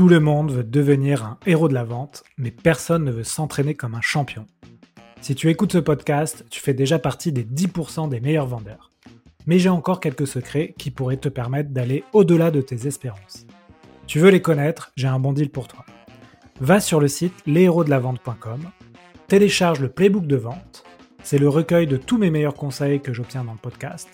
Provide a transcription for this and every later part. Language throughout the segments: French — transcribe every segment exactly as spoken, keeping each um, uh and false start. Tout le monde veut devenir un héros de la vente, mais personne ne veut s'entraîner comme un champion. Si tu écoutes ce podcast, tu fais déjà partie des dix pour cent des meilleurs vendeurs. Mais j'ai encore quelques secrets qui pourraient te permettre d'aller au-delà de tes espérances. Tu veux les connaître, j'ai un bon deal pour toi. Va sur le site les héros de la vente point com, télécharge le playbook de vente, c'est le recueil de tous mes meilleurs conseils que j'obtiens dans le podcast.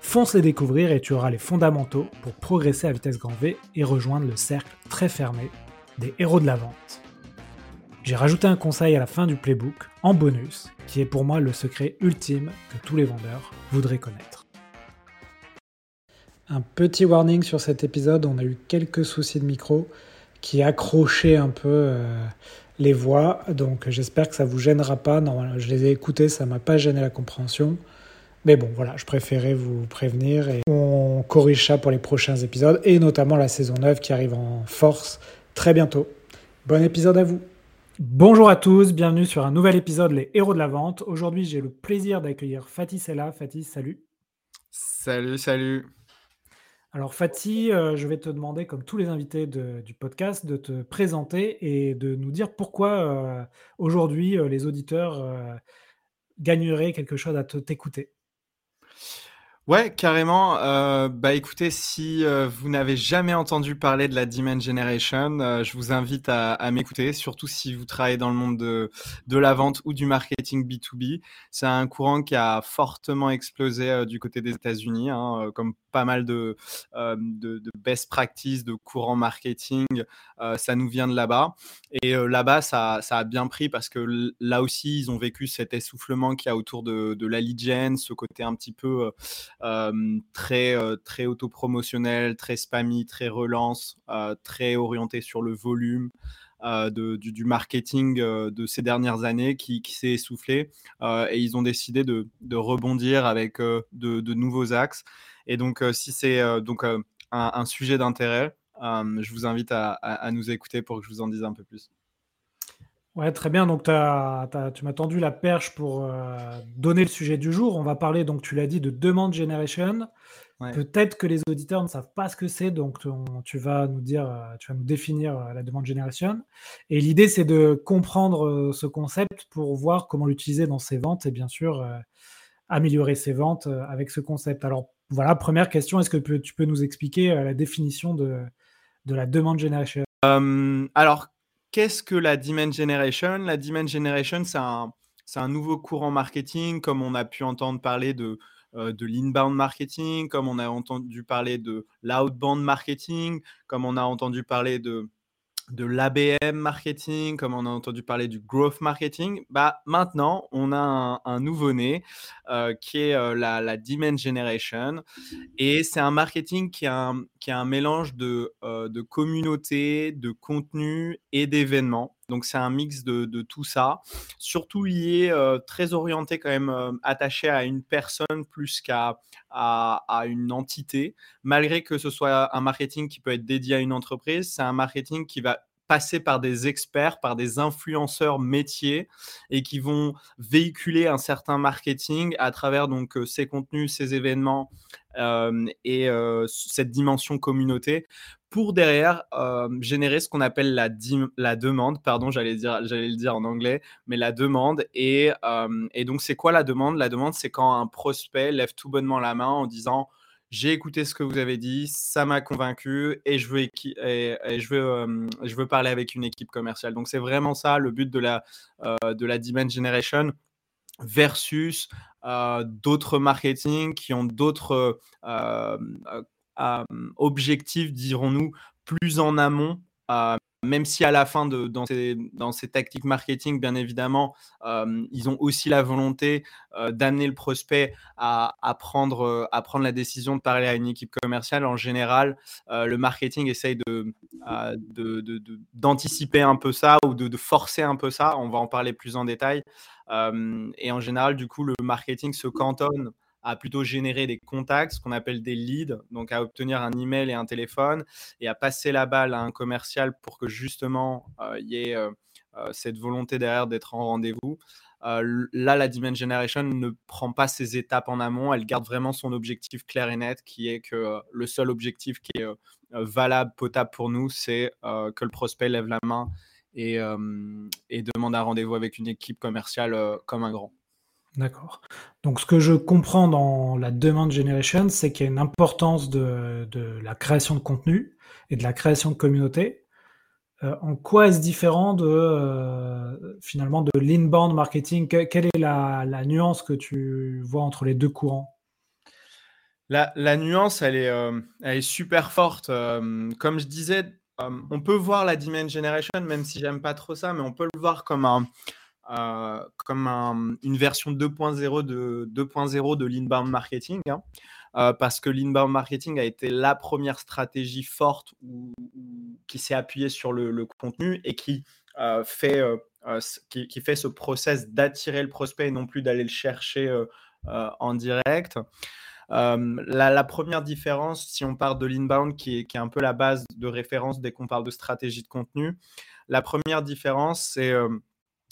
Fonce les découvrir et tu auras les fondamentaux pour progresser à vitesse grand V et rejoindre le cercle très fermé des héros de la vente. J'ai rajouté un conseil à la fin du playbook, en bonus, qui est pour moi le secret ultime que tous les vendeurs voudraient connaître. Un petit warning sur cet épisode, on a eu quelques soucis de micro qui accrochaient un peu euh, les voix, donc j'espère que ça ne vous gênera pas. Non, je les ai écoutés, ça ne m'a pas gêné la compréhension. Mais bon, voilà, je préférais vous prévenir et on corrige ça pour les prochains épisodes et notamment la saison neuf qui arrive en force très bientôt. Bon épisode à vous. Bonjour à tous, bienvenue sur un nouvel épisode Les Héros de la Vente. Aujourd'hui, j'ai le plaisir d'accueillir Fathi Sehla. Fathi, salut. Salut, salut. Alors Fathi, euh, je vais te demander, comme tous les invités de, du podcast, de te présenter et de nous dire pourquoi euh, aujourd'hui euh, les auditeurs euh, gagneraient quelque chose à te, t'écouter. Ouais, carrément. Euh, bah écoutez, si euh, vous n'avez jamais entendu parler de la Demand Generation, euh, je vous invite à, à m'écouter, surtout si vous travaillez dans le monde de, de la vente ou du marketing B deux B. C'est un courant qui a fortement explosé euh, du côté des États-Unis, hein, euh, comme pas mal de, euh, de, de best practices, de courants marketing. Euh, ça nous vient de là-bas. Et euh, là-bas, ça, ça a bien pris parce que l- là aussi, ils ont vécu cet essoufflement qu'il y a autour de, de la lead gen, ce côté un petit peu... Euh, Euh, très, euh, très autopromotionnel, très spammy, très relance, euh, très orienté sur le volume euh, de, du, du marketing euh, de ces dernières années qui, qui s'est essoufflé euh, et ils ont décidé de, de rebondir avec euh, de, de nouveaux axes. Et donc, euh, si c'est euh, donc, euh, un, un sujet d'intérêt, euh, je vous invite à, à, à nous écouter pour que je vous en dise un peu plus. Ouais, très bien. Donc, t'as, t'as, tu m'as tendu la perche pour euh, donner le sujet du jour. On va parler, donc, tu l'as dit, de Demand Generation. Ouais. Peut-être que les auditeurs ne savent pas ce que c'est, donc on, tu vas nous dire, tu vas nous définir la Demand Generation. Et l'idée, c'est de comprendre ce concept pour voir comment l'utiliser dans ses ventes et bien sûr euh, améliorer ses ventes avec ce concept. Alors, voilà, première question, est-ce que tu peux nous expliquer la définition de, de la Demand Generation ? euh, Alors, qu'est-ce que la Demand Generation ? La Demand Generation, c'est un, c'est un nouveau courant marketing, comme on a pu entendre parler de, euh, de l'inbound marketing, comme on a entendu parler de l'outbound marketing, comme on a entendu parler de, de l'A B M marketing, comme on a entendu parler du growth marketing. Bah, maintenant, on a un, un nouveau-né euh, qui est euh, la, la Demand Generation. Et c'est un marketing qui a un... qui est un mélange de, euh, de communauté, de contenu et d'événements. Donc, c'est un mix de, de tout ça, surtout lié, euh, très orienté quand même, euh, attaché à une personne plus qu'à à, à une entité. Malgré que ce soit un marketing qui peut être dédié à une entreprise, c'est un marketing qui va passer par des experts, par des influenceurs métiers et qui vont véhiculer un certain marketing à travers donc ces contenus, ces événements euh, et euh, cette dimension communauté pour derrière euh, générer ce qu'on appelle la, dim- la demande. Pardon, j'allais dire, j'allais le dire en anglais, mais la demande. Et, euh, et donc, c'est quoi la demande ? La demande, c'est quand un prospect lève tout bonnement la main en disant « J'ai écouté ce que vous avez dit, ça m'a convaincu et je veux, équi- et, et je veux, euh, je veux parler avec une équipe commerciale. » Donc, c'est vraiment ça le but de la, euh, de la Demand Generation versus euh, d'autres marketing qui ont d'autres euh, euh, objectifs, dirons-nous, plus en amont. Euh, Même si à la fin, de, dans, ces, dans ces tactiques marketing, bien évidemment, euh, ils ont aussi la volonté euh, d'amener le prospect à, à, prendre, euh, à prendre la décision de parler à une équipe commerciale. En général, euh, le marketing essaye de, euh, de, de, de, d'anticiper un peu ça ou de, de forcer un peu ça. On va en parler plus en détail. Euh, et en général, du coup, le marketing se cantonne à plutôt générer des contacts, ce qu'on appelle des leads, donc à obtenir un email et un téléphone et à passer la balle à un commercial pour que justement il euh, y ait euh, cette volonté derrière d'être en rendez-vous. Euh, là, la Demand Generation ne prend pas ses étapes en amont. Elle garde vraiment son objectif clair et net, qui est que euh, le seul objectif qui est euh, valable, potable pour nous, c'est euh, que le prospect lève la main et, euh, et demande un rendez-vous avec une équipe commerciale euh, comme un grand. D'accord. Donc, ce que je comprends dans la Demand Generation, c'est qu'il y a une importance de, de la création de contenu et de la création de communauté. Euh, en quoi est-ce différent de, euh, finalement, de l'inbound marketing? Que, Quelle est la, la nuance que tu vois entre les deux courants? La, la nuance, elle est, euh, elle est super forte. Euh, comme je disais, euh, on peut voir la Demand Generation, même si j'aime pas trop ça, mais on peut le voir comme, un, euh, comme un, une version deux point zéro de, deux point zéro de l'inbound marketing. Hein, euh, parce que l'inbound marketing a été la première stratégie forte où, qui s'est appuyé sur le, le contenu et qui, euh, fait, euh, qui, qui fait ce process d'attirer le prospect et non plus d'aller le chercher euh, euh, en direct. Euh, la, la première différence, si on part de l'inbound, qui est, qui est un peu la base de référence dès qu'on parle de stratégie de contenu, la première différence, c'est, euh,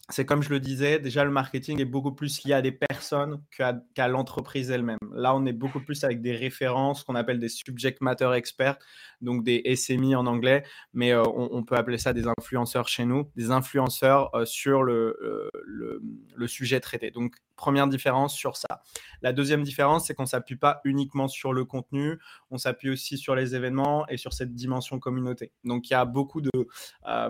c'est comme je le disais, déjà le marketing est beaucoup plus lié à des personnes qu'à, qu'à l'entreprise elle-même. Là, on est beaucoup plus avec des références qu'on appelle des subject matter experts, donc des S M I en anglais, mais euh, on, on peut appeler ça des influenceurs chez nous, des influenceurs euh, sur le, euh, le, le sujet traité. Donc, première différence sur ça. La deuxième différence, c'est qu'on ne s'appuie pas uniquement sur le contenu, on s'appuie aussi sur les événements et sur cette dimension communauté. Donc, il y a beaucoup de... Euh,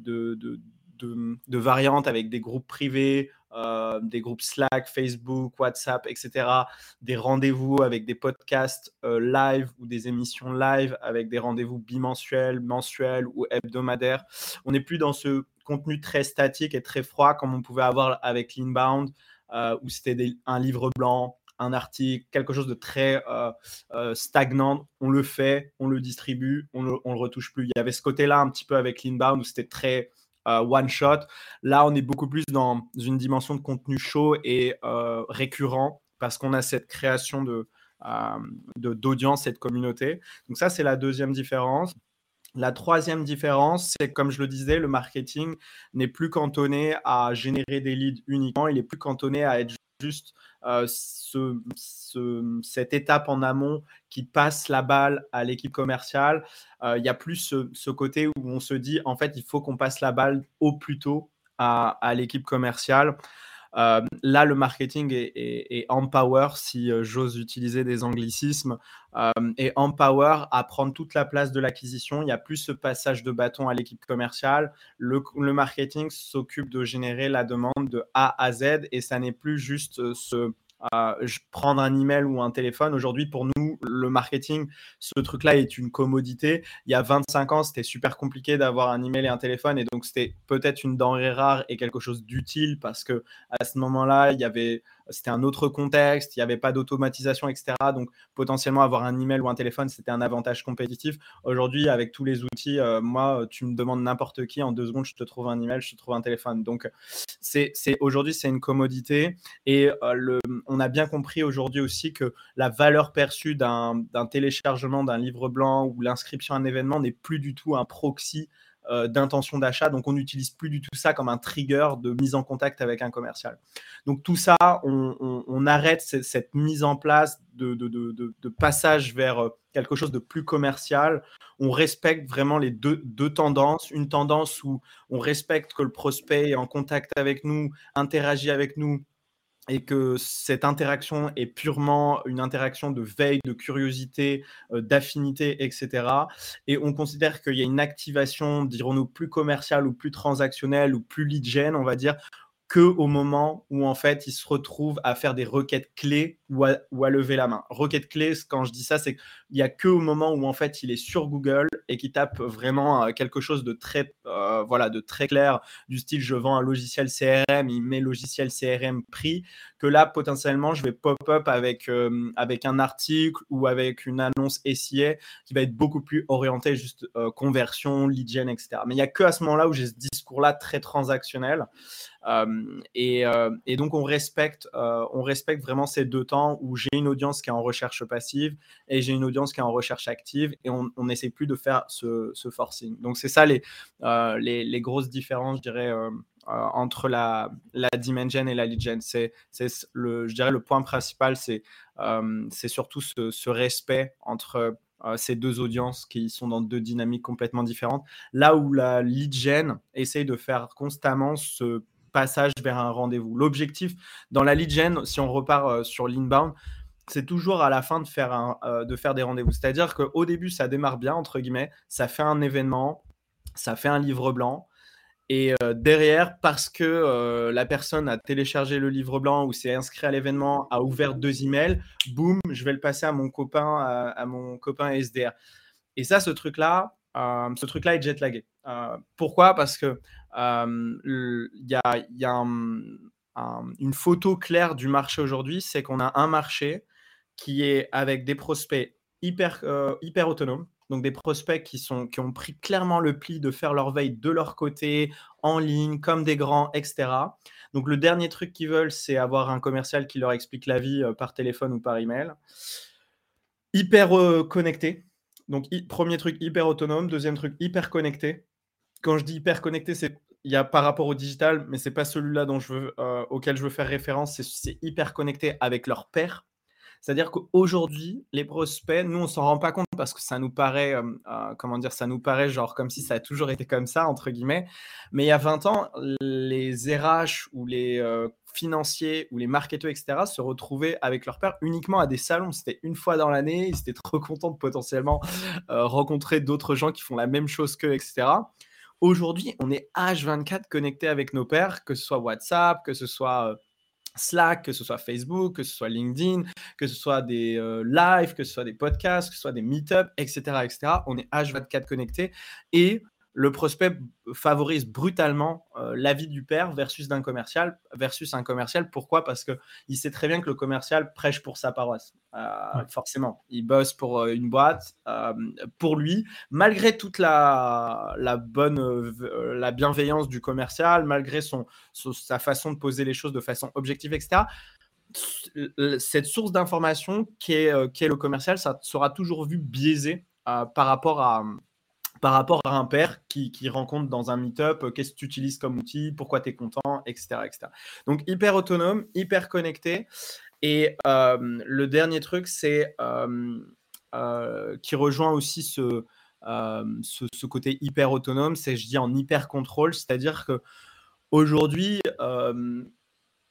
de, de De, de variantes avec des groupes privés, euh, des groupes Slack, Facebook, WhatsApp, et cetera, des rendez-vous avec des podcasts euh, live ou des émissions live avec des rendez-vous bimensuels, mensuels ou hebdomadaires. On n'est plus dans ce contenu très statique et très froid comme on pouvait avoir avec l'inbound euh, où c'était des, un livre blanc, un article, quelque chose de très euh, euh, stagnant. On le fait, on le distribue, on le, on le retouche plus. Il y avait ce côté-là un petit peu avec l'inbound où c'était très Uh, one shot. Là, on est beaucoup plus dans une dimension de contenu chaud et uh, récurrent parce qu'on a cette création de, uh, de, d'audience et de communauté. Donc ça, c'est la deuxième différence. La troisième différence, c'est comme je le disais, le marketing n'est plus cantonné à générer des leads uniquement. Il est plus cantonné à être juste euh, ce, ce, cette étape en amont qui passe la balle à l'équipe commerciale. Euh, il y a plus ce, ce côté où on se dit, en fait, il faut qu'on passe la balle au plus tôt à, à l'équipe commerciale. Euh, là, le marketing est, est, est empower, si j'ose utiliser des anglicismes, euh, et empower à prendre toute la place de l'acquisition. Il n'y a plus ce passage de bâton à l'équipe commerciale. Le, le marketing s'occupe de générer la demande de A à Z et ça n'est plus juste ce, euh, prendre un email ou un téléphone. Aujourd'hui, pour nous, le marketing, ce truc-là est une commodité. Il y a vingt-cinq ans, c'était super compliqué d'avoir un email et un téléphone et donc c'était peut-être une denrée rare et quelque chose d'utile parce que à ce moment-là, il y avait, c'était un autre contexte, il n'y avait pas d'automatisation, et cetera. Donc potentiellement avoir un email ou un téléphone, c'était un avantage compétitif. Aujourd'hui, avec tous les outils, euh, moi, tu me demandes n'importe qui, en deux secondes, je te trouve un email, je te trouve un téléphone. Donc c'est, c'est aujourd'hui, c'est une commodité et euh, le, on a bien compris aujourd'hui aussi que la valeur perçue d'un D'un, d'un téléchargement d'un livre blanc ou l'inscription à un événement n'est plus du tout un proxy euh, d'intention d'achat. Donc, on n'utilise plus du tout ça comme un trigger de mise en contact avec un commercial. Donc, tout ça, on, on, on arrête cette, cette mise en place de, de, de, de, de passage vers quelque chose de plus commercial. On respecte vraiment les deux, deux tendances. Une tendance où on respecte que le prospect est en contact avec nous, interagit avec nous, et que cette interaction est purement une interaction de veille, de curiosité, euh, d'affinité, et cetera. Et on considère qu'il y a une activation, dirons-nous, plus commerciale ou plus transactionnelle ou plus lead gen, on va dire, qu'au moment où, en fait, ils se retrouvent à faire des requêtes clés ou à, ou à lever la main. Requêtes clés, quand je dis ça, c'est qu'il n'y a qu'au moment où, en fait, il est sur Google et qu'il tape vraiment quelque chose de très, euh, voilà, de très clair, du style « je vends un logiciel C R M », il met « logiciel C R M prix », que là, potentiellement, je vais pop-up avec, euh, avec un article ou avec une annonce S I A qui va être beaucoup plus orientée, juste euh, conversion, lead gen, et cetera. Mais il n'y a qu'à ce moment-là où j'ai ce discours-là très transactionnel. Euh, et, euh, et donc on respecte, euh, on respecte vraiment ces deux temps où j'ai une audience qui est en recherche passive et j'ai une audience qui est en recherche active et on n'essaie plus de faire ce, ce forcing. Donc c'est ça les, euh, les, les grosses différences, je dirais, euh, euh, entre la, la demand gen et la lead gen. C'est, c'est le, je dirais le point principal, c'est, euh, c'est surtout ce, ce respect entre euh, ces deux audiences qui sont dans deux dynamiques complètement différentes. Là où la lead gen essaye de faire constamment ce passage vers un rendez-vous. L'objectif, dans la lead gen, si on repart euh, sur l'inbound, c'est toujours à la fin de faire, un, euh, de faire des rendez-vous. C'est-à-dire qu'au début, ça démarre bien, entre guillemets, ça fait un événement, ça fait un livre blanc. Et euh, derrière, parce que euh, la personne a téléchargé le livre blanc ou s'est inscrit à l'événement, a ouvert deux emails, boum, je vais le passer à mon copain, à, à mon copain S D R. Et ça, ce truc-là, euh, ce truc-là est jet-lagué. Euh, pourquoi ? Parce que euh, y a, y a un, un, une photo claire du marché aujourd'hui, c'est qu'on a un marché qui est avec des prospects hyper, euh, hyper autonomes, donc des prospects qui, sont, qui ont pris clairement le pli de faire leur veille de leur côté, en ligne, comme des grands, et cetera. Donc le dernier truc qu'ils veulent, c'est avoir un commercial qui leur explique la vie euh, par téléphone ou par email. Hyper euh, connecté, donc hi- premier truc hyper autonome, deuxième truc hyper connecté. Quand je dis hyper connecté, c'est il y a par rapport au digital, mais ce n'est pas celui-là dont je veux, euh, auquel je veux faire référence, c'est, c'est hyper connecté avec leur pair. C'est-à-dire qu'aujourd'hui, les prospects, nous, on ne s'en rend pas compte parce que ça nous paraît, euh, euh, comment dire, ça nous paraît genre comme si ça a toujours été comme ça, entre guillemets. Mais il y a vingt ans, les R H ou les euh, financiers ou les marketeurs, et cetera, se retrouvaient avec leurs pairs uniquement à des salons. C'était une fois dans l'année, ils étaient trop contents de potentiellement euh, rencontrer d'autres gens qui font la même chose qu'eux, et cetera. Aujourd'hui, on est H vingt-quatre connectés avec nos pairs, que ce soit WhatsApp, que ce soit... Euh, Slack, que ce soit Facebook, que ce soit LinkedIn, que ce soit des euh, lives, que ce soit des podcasts, que ce soit des meet-ups, et cetera, et cetera. On est H vingt-quatre connectés et le prospect favorise brutalement euh, l'avis du pair versus d'un commercial, versus un commercial. Pourquoi ? Parce qu'il sait très bien que le commercial prêche pour sa paroisse. Euh, ouais. Forcément, il bosse pour euh, une boîte. Euh, pour lui, malgré toute la, la bonne, euh, la bienveillance du commercial, malgré son, son, sa façon de poser les choses de façon objective, et cetera, cette source d'information qu'est, euh, qu'est le commercial, ça sera toujours vu biaisé euh, par rapport à... par rapport à un pair qui, qui rencontre dans un meet-up, euh, qu'est-ce que tu utilises comme outil, pourquoi tu es content, et cetera, et cetera. Donc, hyper autonome, hyper connecté. Et euh, le dernier truc, c'est euh, euh, qui rejoint aussi ce, euh, ce, ce côté hyper autonome, c'est, je dis, en hyper contrôle. C'est-à-dire qu'aujourd'hui, euh,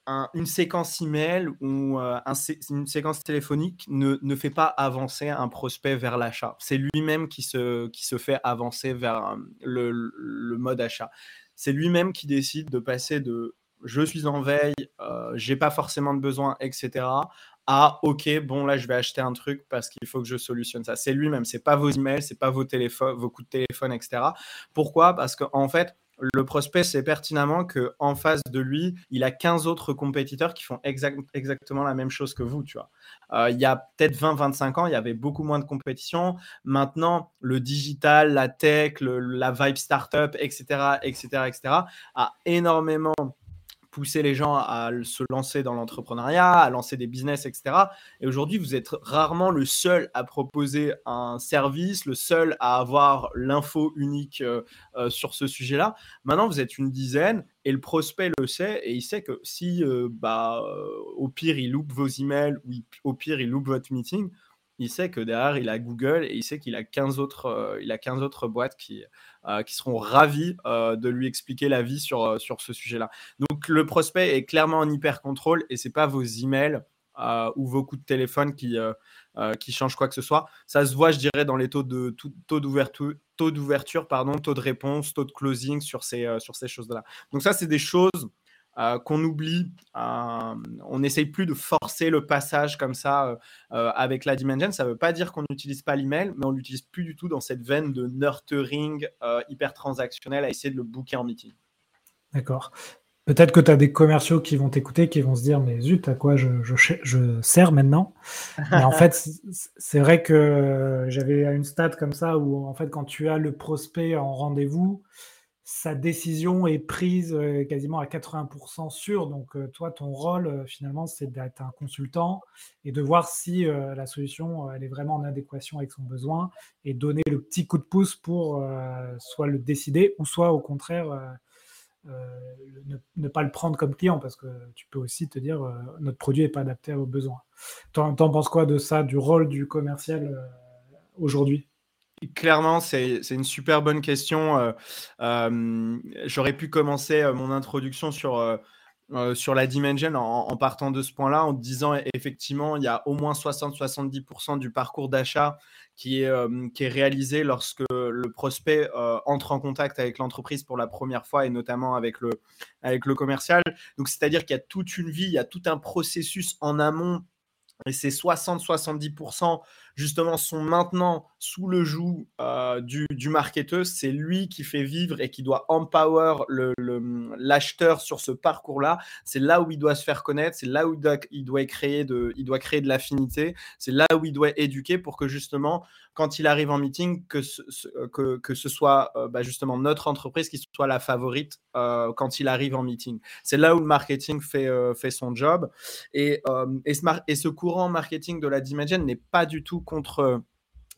un, une séquence email ou euh, un, une séquence téléphonique ne, ne fait pas avancer un prospect vers l'achat. C'est lui-même qui se, qui se fait avancer vers le, le mode achat. C'est lui-même qui décide de passer de « je suis en veille, euh, j'ai pas forcément de besoin, et cetera » à « ok, bon là je vais acheter un truc parce qu'il faut que je solutionne ça ». C'est lui-même, c'est pas vos emails, c'est pas vos, télépho- vos coups de téléphone, et cetera. Pourquoi ? Parce qu'en fait, le prospect sait pertinemment qu'en face de lui, il a quinze autres compétiteurs qui font exact, exactement la même chose que vous. Tu vois. Euh, il y a peut-être vingt à vingt-cinq ans, il y avait beaucoup moins de compétition. Maintenant, le digital, la tech, le, la vibe startup, et cetera, et cetera, et cetera a énormément poussé les gens à se lancer dans l'entrepreneuriat, à lancer des business, et cetera. Et aujourd'hui, vous êtes rarement le seul à proposer un service, le seul à avoir l'info unique euh, euh, sur ce sujet-là. Maintenant, vous êtes une dizaine et le prospect le sait et il sait que si, euh, bah, euh, au pire, il loupe vos emails ou il, au pire, il loupe votre meeting, il sait que derrière, il a Google et il sait qu'il a quinze autres, euh, il a quinze autres boîtes qui, euh, qui seront ravies euh, de lui expliquer la vie sur, euh, sur ce sujet-là. Donc, le prospect est clairement en hyper-contrôle et ce n'est pas vos emails euh, ou vos coups de téléphone qui, euh, euh, qui changent quoi que ce soit. Ça se voit, je dirais, dans les taux, de, taux, taux d'ouverture, taux, d'ouverture pardon, taux de réponse, taux de closing sur ces, euh, sur ces choses-là. Donc, ça, c'est des choses... Euh, qu'on oublie, euh, on n'essaye plus de forcer le passage comme ça euh, euh, avec la demand gen. Ça ne veut pas dire qu'on n'utilise pas l'email, mais on ne l'utilise plus du tout dans cette veine de nurturing euh, hyper transactionnel à essayer de le booker en meeting. D'accord. Peut-être que tu as des commerciaux qui vont t'écouter, qui vont se dire « mais zut, à quoi je, je, je sers maintenant ?» Mais en fait, c'est vrai que j'avais une stat comme ça où en fait, quand tu as le prospect en rendez-vous, sa décision est prise quasiment à quatre-vingts pour cent sûre. Donc, toi, ton rôle, finalement, c'est d'être un consultant et de voir si euh, la solution, elle est vraiment en adéquation avec son besoin et donner le petit coup de pouce pour euh, soit le décider ou soit, au contraire, euh, euh, ne, ne pas le prendre comme client, parce que tu peux aussi te dire euh, notre produit n'est pas adapté aux besoins. T'en, t'en penses quoi de ça, du rôle du commercial euh, aujourd'hui ? Clairement, c'est, c'est une super bonne question. Euh, euh, j'aurais pu commencer euh, mon introduction sur, euh, euh, sur la Dimension en, en partant de ce point-là, en disant effectivement, il y a au moins soixante à soixante-dix pour cent du parcours d'achat qui est, euh, qui est réalisé lorsque le prospect euh, entre en contact avec l'entreprise pour la première fois, et notamment avec le, avec le commercial. Donc, c'est-à-dire qu'il y a toute une vie, il y a tout un processus en amont. Et ces soixante à soixante-dix pour cent justement sont maintenant sous le joug euh, du, du marketeur. C'est lui qui fait vivre et qui doit empower le, le, l'acheteur sur ce parcours-là. C'est là où il doit se faire connaître, c'est là où il doit, il doit créer de, il doit créer de l'affinité, c'est là où il doit éduquer pour que justement, quand il arrive en meeting, que ce, que, que ce soit euh, bah justement notre entreprise qui soit la favorite euh, quand il arrive en meeting. C'est là où le marketing fait, euh, fait son job. Et, euh, et, ce mar- et ce courant marketing de la Dimension n'est pas du tout contre...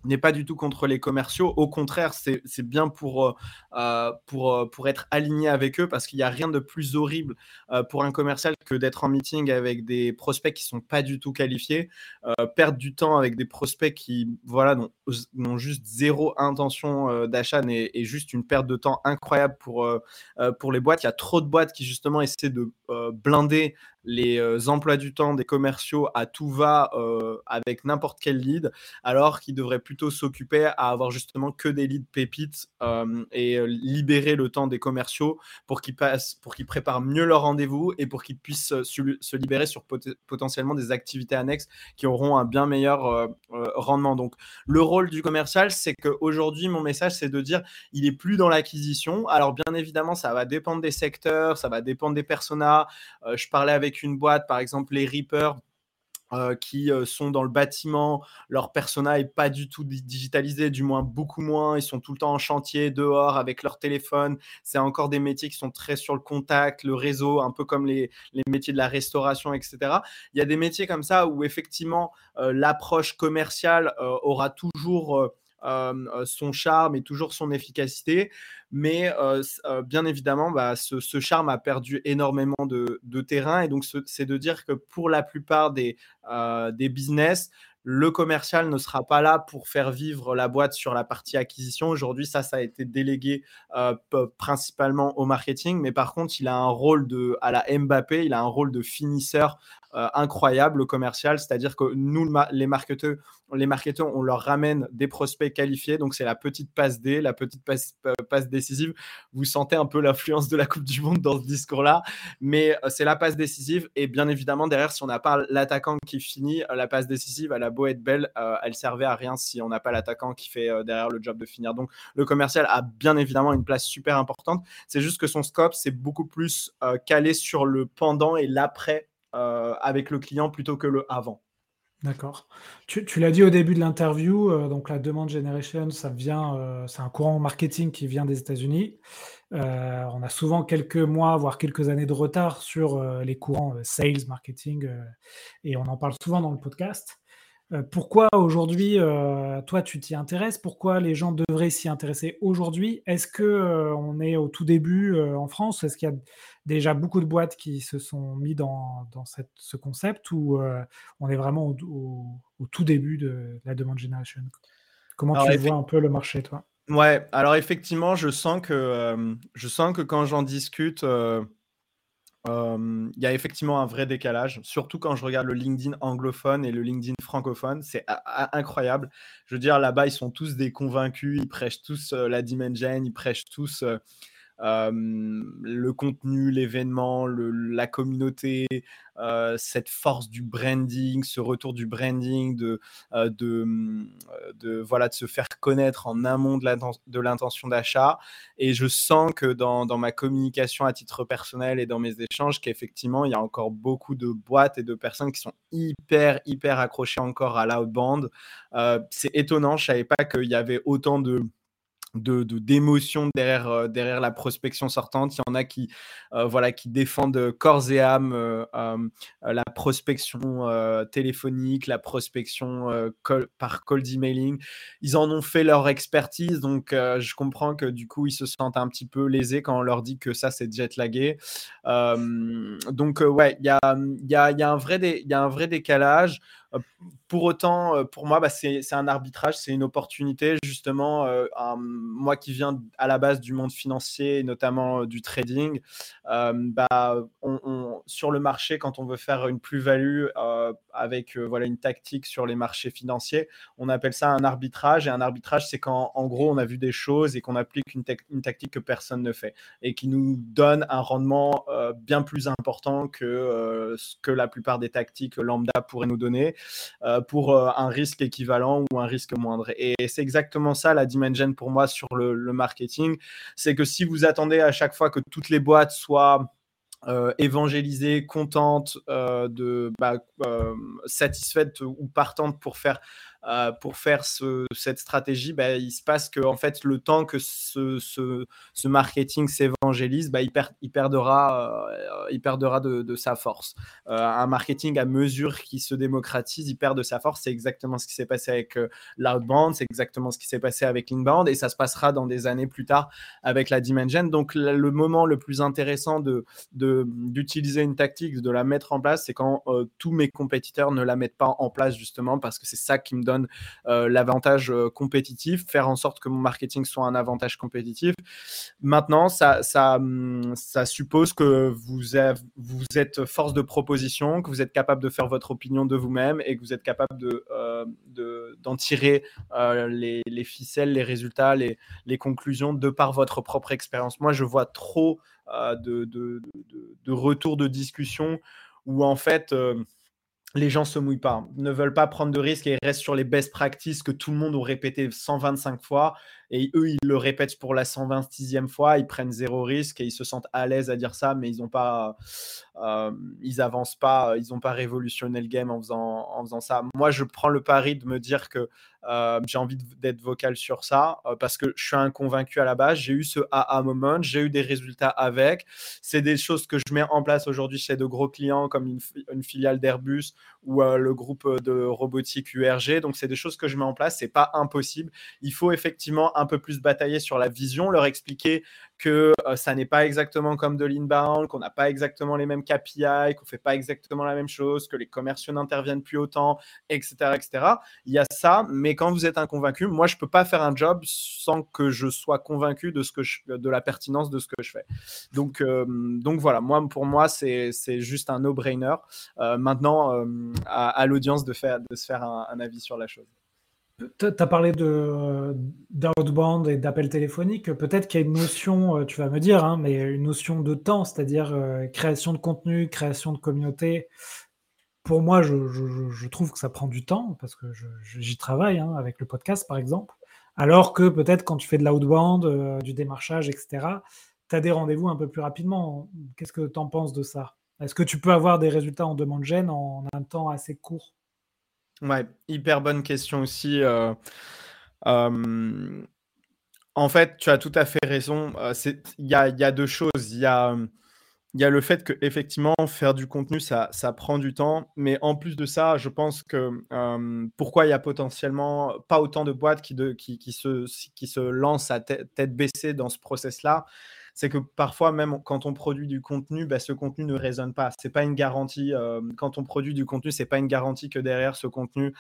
n'est pas du tout contre les commerciaux. Au contraire, c'est, c'est bien pour, euh, pour, pour être aligné avec eux, parce qu'il n'y a rien de plus horrible euh, pour un commercial que d'être en meeting avec des prospects qui ne sont pas du tout qualifiés, euh, perdre du temps avec des prospects qui voilà, n'ont, n'ont juste zéro intention euh, d'achat n'est, est juste une perte de temps incroyable pour, euh, pour les boîtes. Il y a trop de boîtes qui justement essaient de euh, blinder les euh, emplois du temps des commerciaux à tout va euh, avec n'importe quel lead, alors qu'ils devraient plutôt s'occuper à avoir justement que des leads pépites euh, et euh, libérer le temps des commerciaux pour qu'ils passent, pour qu'ils préparent mieux leur rendez-vous et pour qu'ils puissent euh, su- se libérer sur pot- potentiellement des activités annexes qui auront un bien meilleur euh, euh, rendement. Donc le rôle du commercial, c'est qu'aujourd'hui mon message c'est de dire il est plus dans l'acquisition. Alors bien évidemment ça va dépendre des secteurs, ça va dépendre des personas. Euh, je parlais avec une boîte, par exemple les Reapers euh, qui euh, sont dans le bâtiment, leur persona n'est pas du tout digitalisé, du moins beaucoup moins, ils sont tout le temps en chantier, dehors, avec leur téléphone, c'est encore des métiers qui sont très sur le contact, le réseau, un peu comme les, les métiers de la restauration, et cetera. Il y a des métiers comme ça où effectivement euh, l'approche commerciale euh, aura toujours... Euh, Euh, son charme et toujours son efficacité, mais euh, euh, bien évidemment bah, ce, ce charme a perdu énormément de, de terrain, et donc ce, c'est de dire que pour la plupart des, euh, des business, le commercial ne sera pas là pour faire vivre la boîte sur la partie acquisition. Aujourd'hui, ça, ça a été délégué euh, principalement au marketing. Mais par contre, il a un rôle de, à la Mbappé, il a un rôle de finisseur euh, incroyable, le commercial. C'est-à-dire que nous, les marketeurs, les marketeurs, on leur ramène des prospects qualifiés. Donc, c'est la petite passe D, la petite passe, passe décisive. Vous sentez un peu l'influence de la Coupe du Monde dans ce discours-là. Mais c'est la passe décisive. Et bien évidemment, derrière, si on n'a pas l'attaquant qui finit, la passe décisive, elle a beau être belle, euh, elle servait à rien si on n'a pas l'attaquant qui fait euh, derrière le job de finir. Donc le commercial a bien évidemment une place super importante, c'est juste que son scope c'est beaucoup plus euh, calé sur le pendant et l'après euh, avec le client plutôt que le avant. D'accord. Tu, tu l'as dit au début de l'interview, euh, donc la Demand Generation, ça vient, euh, c'est un courant marketing qui vient des États-Unis. Euh, on a souvent quelques mois, voire quelques années de retard sur euh, les courants euh, sales, marketing, euh, et on en parle souvent dans le podcast. Pourquoi aujourd'hui, euh, toi, tu t'y intéresses ? Pourquoi les gens devraient s'y intéresser aujourd'hui ? Est-ce qu'on euh, est au tout début euh, en France ? Est-ce qu'il y a déjà beaucoup de boîtes qui se sont mis dans, dans cette, ce concept, ou euh, on est vraiment au, au, au tout début de, de la Demand Generation ? Comment Alors, tu effectivement... vois un peu le marché, toi ? Ouais. Alors effectivement, je sens que, euh, je sens que quand j'en discute... Euh... Il euh, y a effectivement un vrai décalage, surtout quand je regarde le LinkedIn anglophone et le LinkedIn francophone, c'est a- a- incroyable. Je veux dire, là-bas, ils sont tous des convaincus, ils prêchent tous euh, la Dimension, ils prêchent tous euh, euh, le contenu, l'événement, le, la communauté, euh, cette force du branding, ce retour du branding, de, euh, de, euh, de, voilà, de se faire connaître en amont de, de l'intention d'achat. Et je sens que dans, dans ma communication à titre personnel et dans mes échanges, qu'effectivement, il y a encore beaucoup de boîtes et de personnes qui sont hyper, hyper accrochées encore à l'outbound. Euh, c'est étonnant, je ne savais pas qu'il y avait autant de... de, de, d'émotion derrière, euh, derrière la prospection sortante. Il y en a qui, euh, voilà, qui défendent corps et âme euh, euh, la prospection euh, téléphonique, la prospection euh, call, par cold emailing. Ils en ont fait leur expertise, donc euh, je comprends que du coup, ils se sentent un petit peu lésés quand on leur dit que ça, c'est jet-lagué. Euh, donc, euh, ouais, il y a, y a, y a un vrai dé- y a un vrai décalage. Pour autant, pour moi, bah, c'est, c'est un arbitrage, c'est une opportunité. Justement, euh, un, moi qui viens à la base du monde financier, notamment euh, du trading, euh, bah, on, on, sur le marché, quand on veut faire une plus-value euh, avec euh, voilà, une tactique sur les marchés financiers, on appelle ça un arbitrage. Et un arbitrage, c'est quand, en gros, on a vu des choses et qu'on applique une, te- une tactique que personne ne fait et qui nous donne un rendement euh, bien plus important que euh, ce que la plupart des tactiques lambda pourraient nous donner. Euh, pour euh, un risque équivalent ou un risque moindre. Et, et c'est exactement ça la dimension pour moi sur le, le marketing. C'est que si vous attendez à chaque fois que toutes les boîtes soient euh, évangélisées, contentes, euh, de, bah, euh, satisfaites ou partantes pour faire, euh, pour faire ce, cette stratégie, bah, il se passe que en fait, le temps que ce, ce, ce marketing s'évangélise, bah, il, per- il perdra, euh, il perdra de, de sa force. Euh, un marketing à mesure qu'il se démocratise, il perd de sa force. C'est exactement ce qui s'est passé avec euh, l'outbound, c'est exactement ce qui s'est passé avec l'inbound, et ça se passera dans des années plus tard avec la demand gen. Donc la, le moment le plus intéressant de, de, d'utiliser une tactique, de la mettre en place, c'est quand euh, tous mes compétiteurs ne la mettent pas en place, justement, parce que c'est ça qui me donne Euh, l'avantage euh, compétitif, faire en sorte que mon marketing soit un avantage compétitif. Maintenant, ça, ça, ça suppose que vous, avez, vous êtes force de proposition, que vous êtes capable de faire votre opinion de vous-même et que vous êtes capable de, euh, de, d'en tirer euh, les, les ficelles, les résultats, les, les conclusions de par votre propre expérience. Moi, je vois trop euh, de, de, de, de retours de discussion où en fait... Euh, les gens se mouillent pas, ne veulent pas prendre de risques et ils restent sur les best practices que tout le monde a répété cent vingt-cinq fois. Et eux, ils le répètent pour la cent vingt-sixième fois, ils prennent zéro risque et ils se sentent à l'aise à dire ça, mais ils n'ont pas, euh, ils avancent pas, ils n'ont pas révolutionné le game en faisant, en faisant ça. Moi, je prends le pari de me dire que euh, j'ai envie de, d'être vocal sur ça euh, parce que je suis un convaincu à la base. J'ai eu ce aha moment, j'ai eu des résultats avec. C'est des choses que je mets en place aujourd'hui chez de gros clients comme une, une filiale d'Airbus ou euh, le groupe de robotique U R G. Donc, c'est des choses que je mets en place. C'est pas impossible. Il faut effectivement un peu plus batailler sur la vision, leur expliquer que euh, ça n'est pas exactement comme de l'inbound, qu'on n'a pas exactement les mêmes K P I, qu'on ne fait pas exactement la même chose, que les commerciaux n'interviennent plus autant, et cetera, et cetera. Il y a ça, mais quand vous êtes inconvaincu, moi, je ne peux pas faire un job sans que je sois convaincu de, ce que je, de la pertinence de ce que je fais. Donc, euh, donc voilà, moi, pour moi, c'est, c'est juste un no-brainer. Euh, maintenant, euh, à, à l'audience de, faire, de se faire un, un avis sur la chose. Tu as parlé de, d'outbound et d'appel téléphonique. Peut-être qu'il y a une notion, tu vas me dire, hein, mais une notion de temps, c'est-à-dire euh, création de contenu, création de communauté. Pour moi, je, je, je trouve que ça prend du temps parce que je, j'y travaille hein, avec le podcast, par exemple. Alors que peut-être quand tu fais de l'outbound, euh, du démarchage, et cetera, tu as des rendez-vous un peu plus rapidement. Qu'est-ce que tu en penses de ça ? Est-ce que tu peux avoir des résultats en demande gen en un temps assez court ? Ouais, hyper bonne question aussi. Euh, euh, en fait, tu as tout à fait raison. Il y a, y a deux choses. Il y a, y a le fait que effectivement faire du contenu, ça, ça prend du temps. Mais en plus de ça, je pense que euh, pourquoi il y a potentiellement pas autant de boîtes qui, de, qui, qui, se, qui se lancent à t- tête baissée dans ce process-là, c'est que parfois, même quand on produit du contenu, bah, ce contenu ne résonne pas. C'est pas une garantie. Euh, quand on produit du contenu, c'est pas une garantie que derrière ce contenu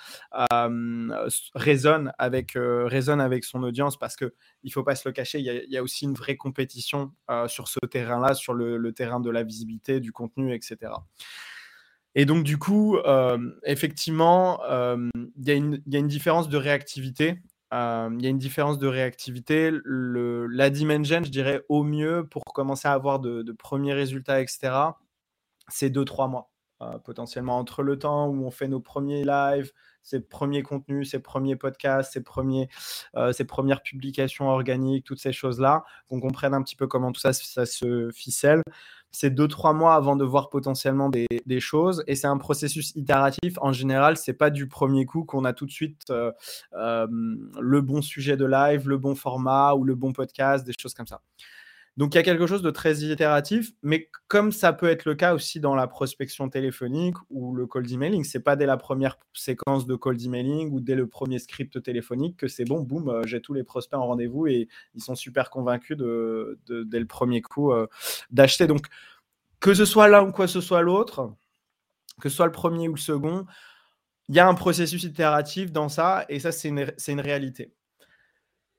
euh, résonne avec, euh, résonne avec son audience, parce que il faut pas se le cacher. Il y a, il y a aussi une vraie compétition euh, sur ce terrain-là, sur le, le terrain de la visibilité, du contenu, et cetera. Et donc, du coup, euh, effectivement, euh, il y a une, il y a une différence de réactivité. Il euh, y a une différence de réactivité. Le, la dimension, je dirais, au mieux, pour commencer à avoir de, de premiers résultats, et cetera, c'est deux trois mois, euh, potentiellement entre le temps où on fait nos premiers lives, ses premiers contenus, ses premiers podcasts, ses, premiers, euh, ses premières publications organiques, toutes ces choses-là, qu'on comprenne un petit peu comment tout ça, ça se ficelle. C'est deux, trois mois avant de voir potentiellement des, des choses. Et c'est un processus itératif. En général, ce n'est pas du premier coup qu'on a tout de suite euh, euh, le bon sujet de live, le bon format ou le bon podcast, des choses comme ça. Donc, il y a quelque chose de très itératif. Mais comme ça peut être le cas aussi dans la prospection téléphonique ou le cold emailing, ce n'est pas dès la première séquence de cold emailing ou dès le premier script téléphonique que c'est bon, boum, j'ai tous les prospects en rendez-vous et ils sont super convaincus de, de, dès le premier coup euh, d'acheter. Donc, que ce soit l'un ou quoi que ce soit l'autre, que ce soit le premier ou le second, il y a un processus itératif dans ça et ça, c'est une, c'est une réalité.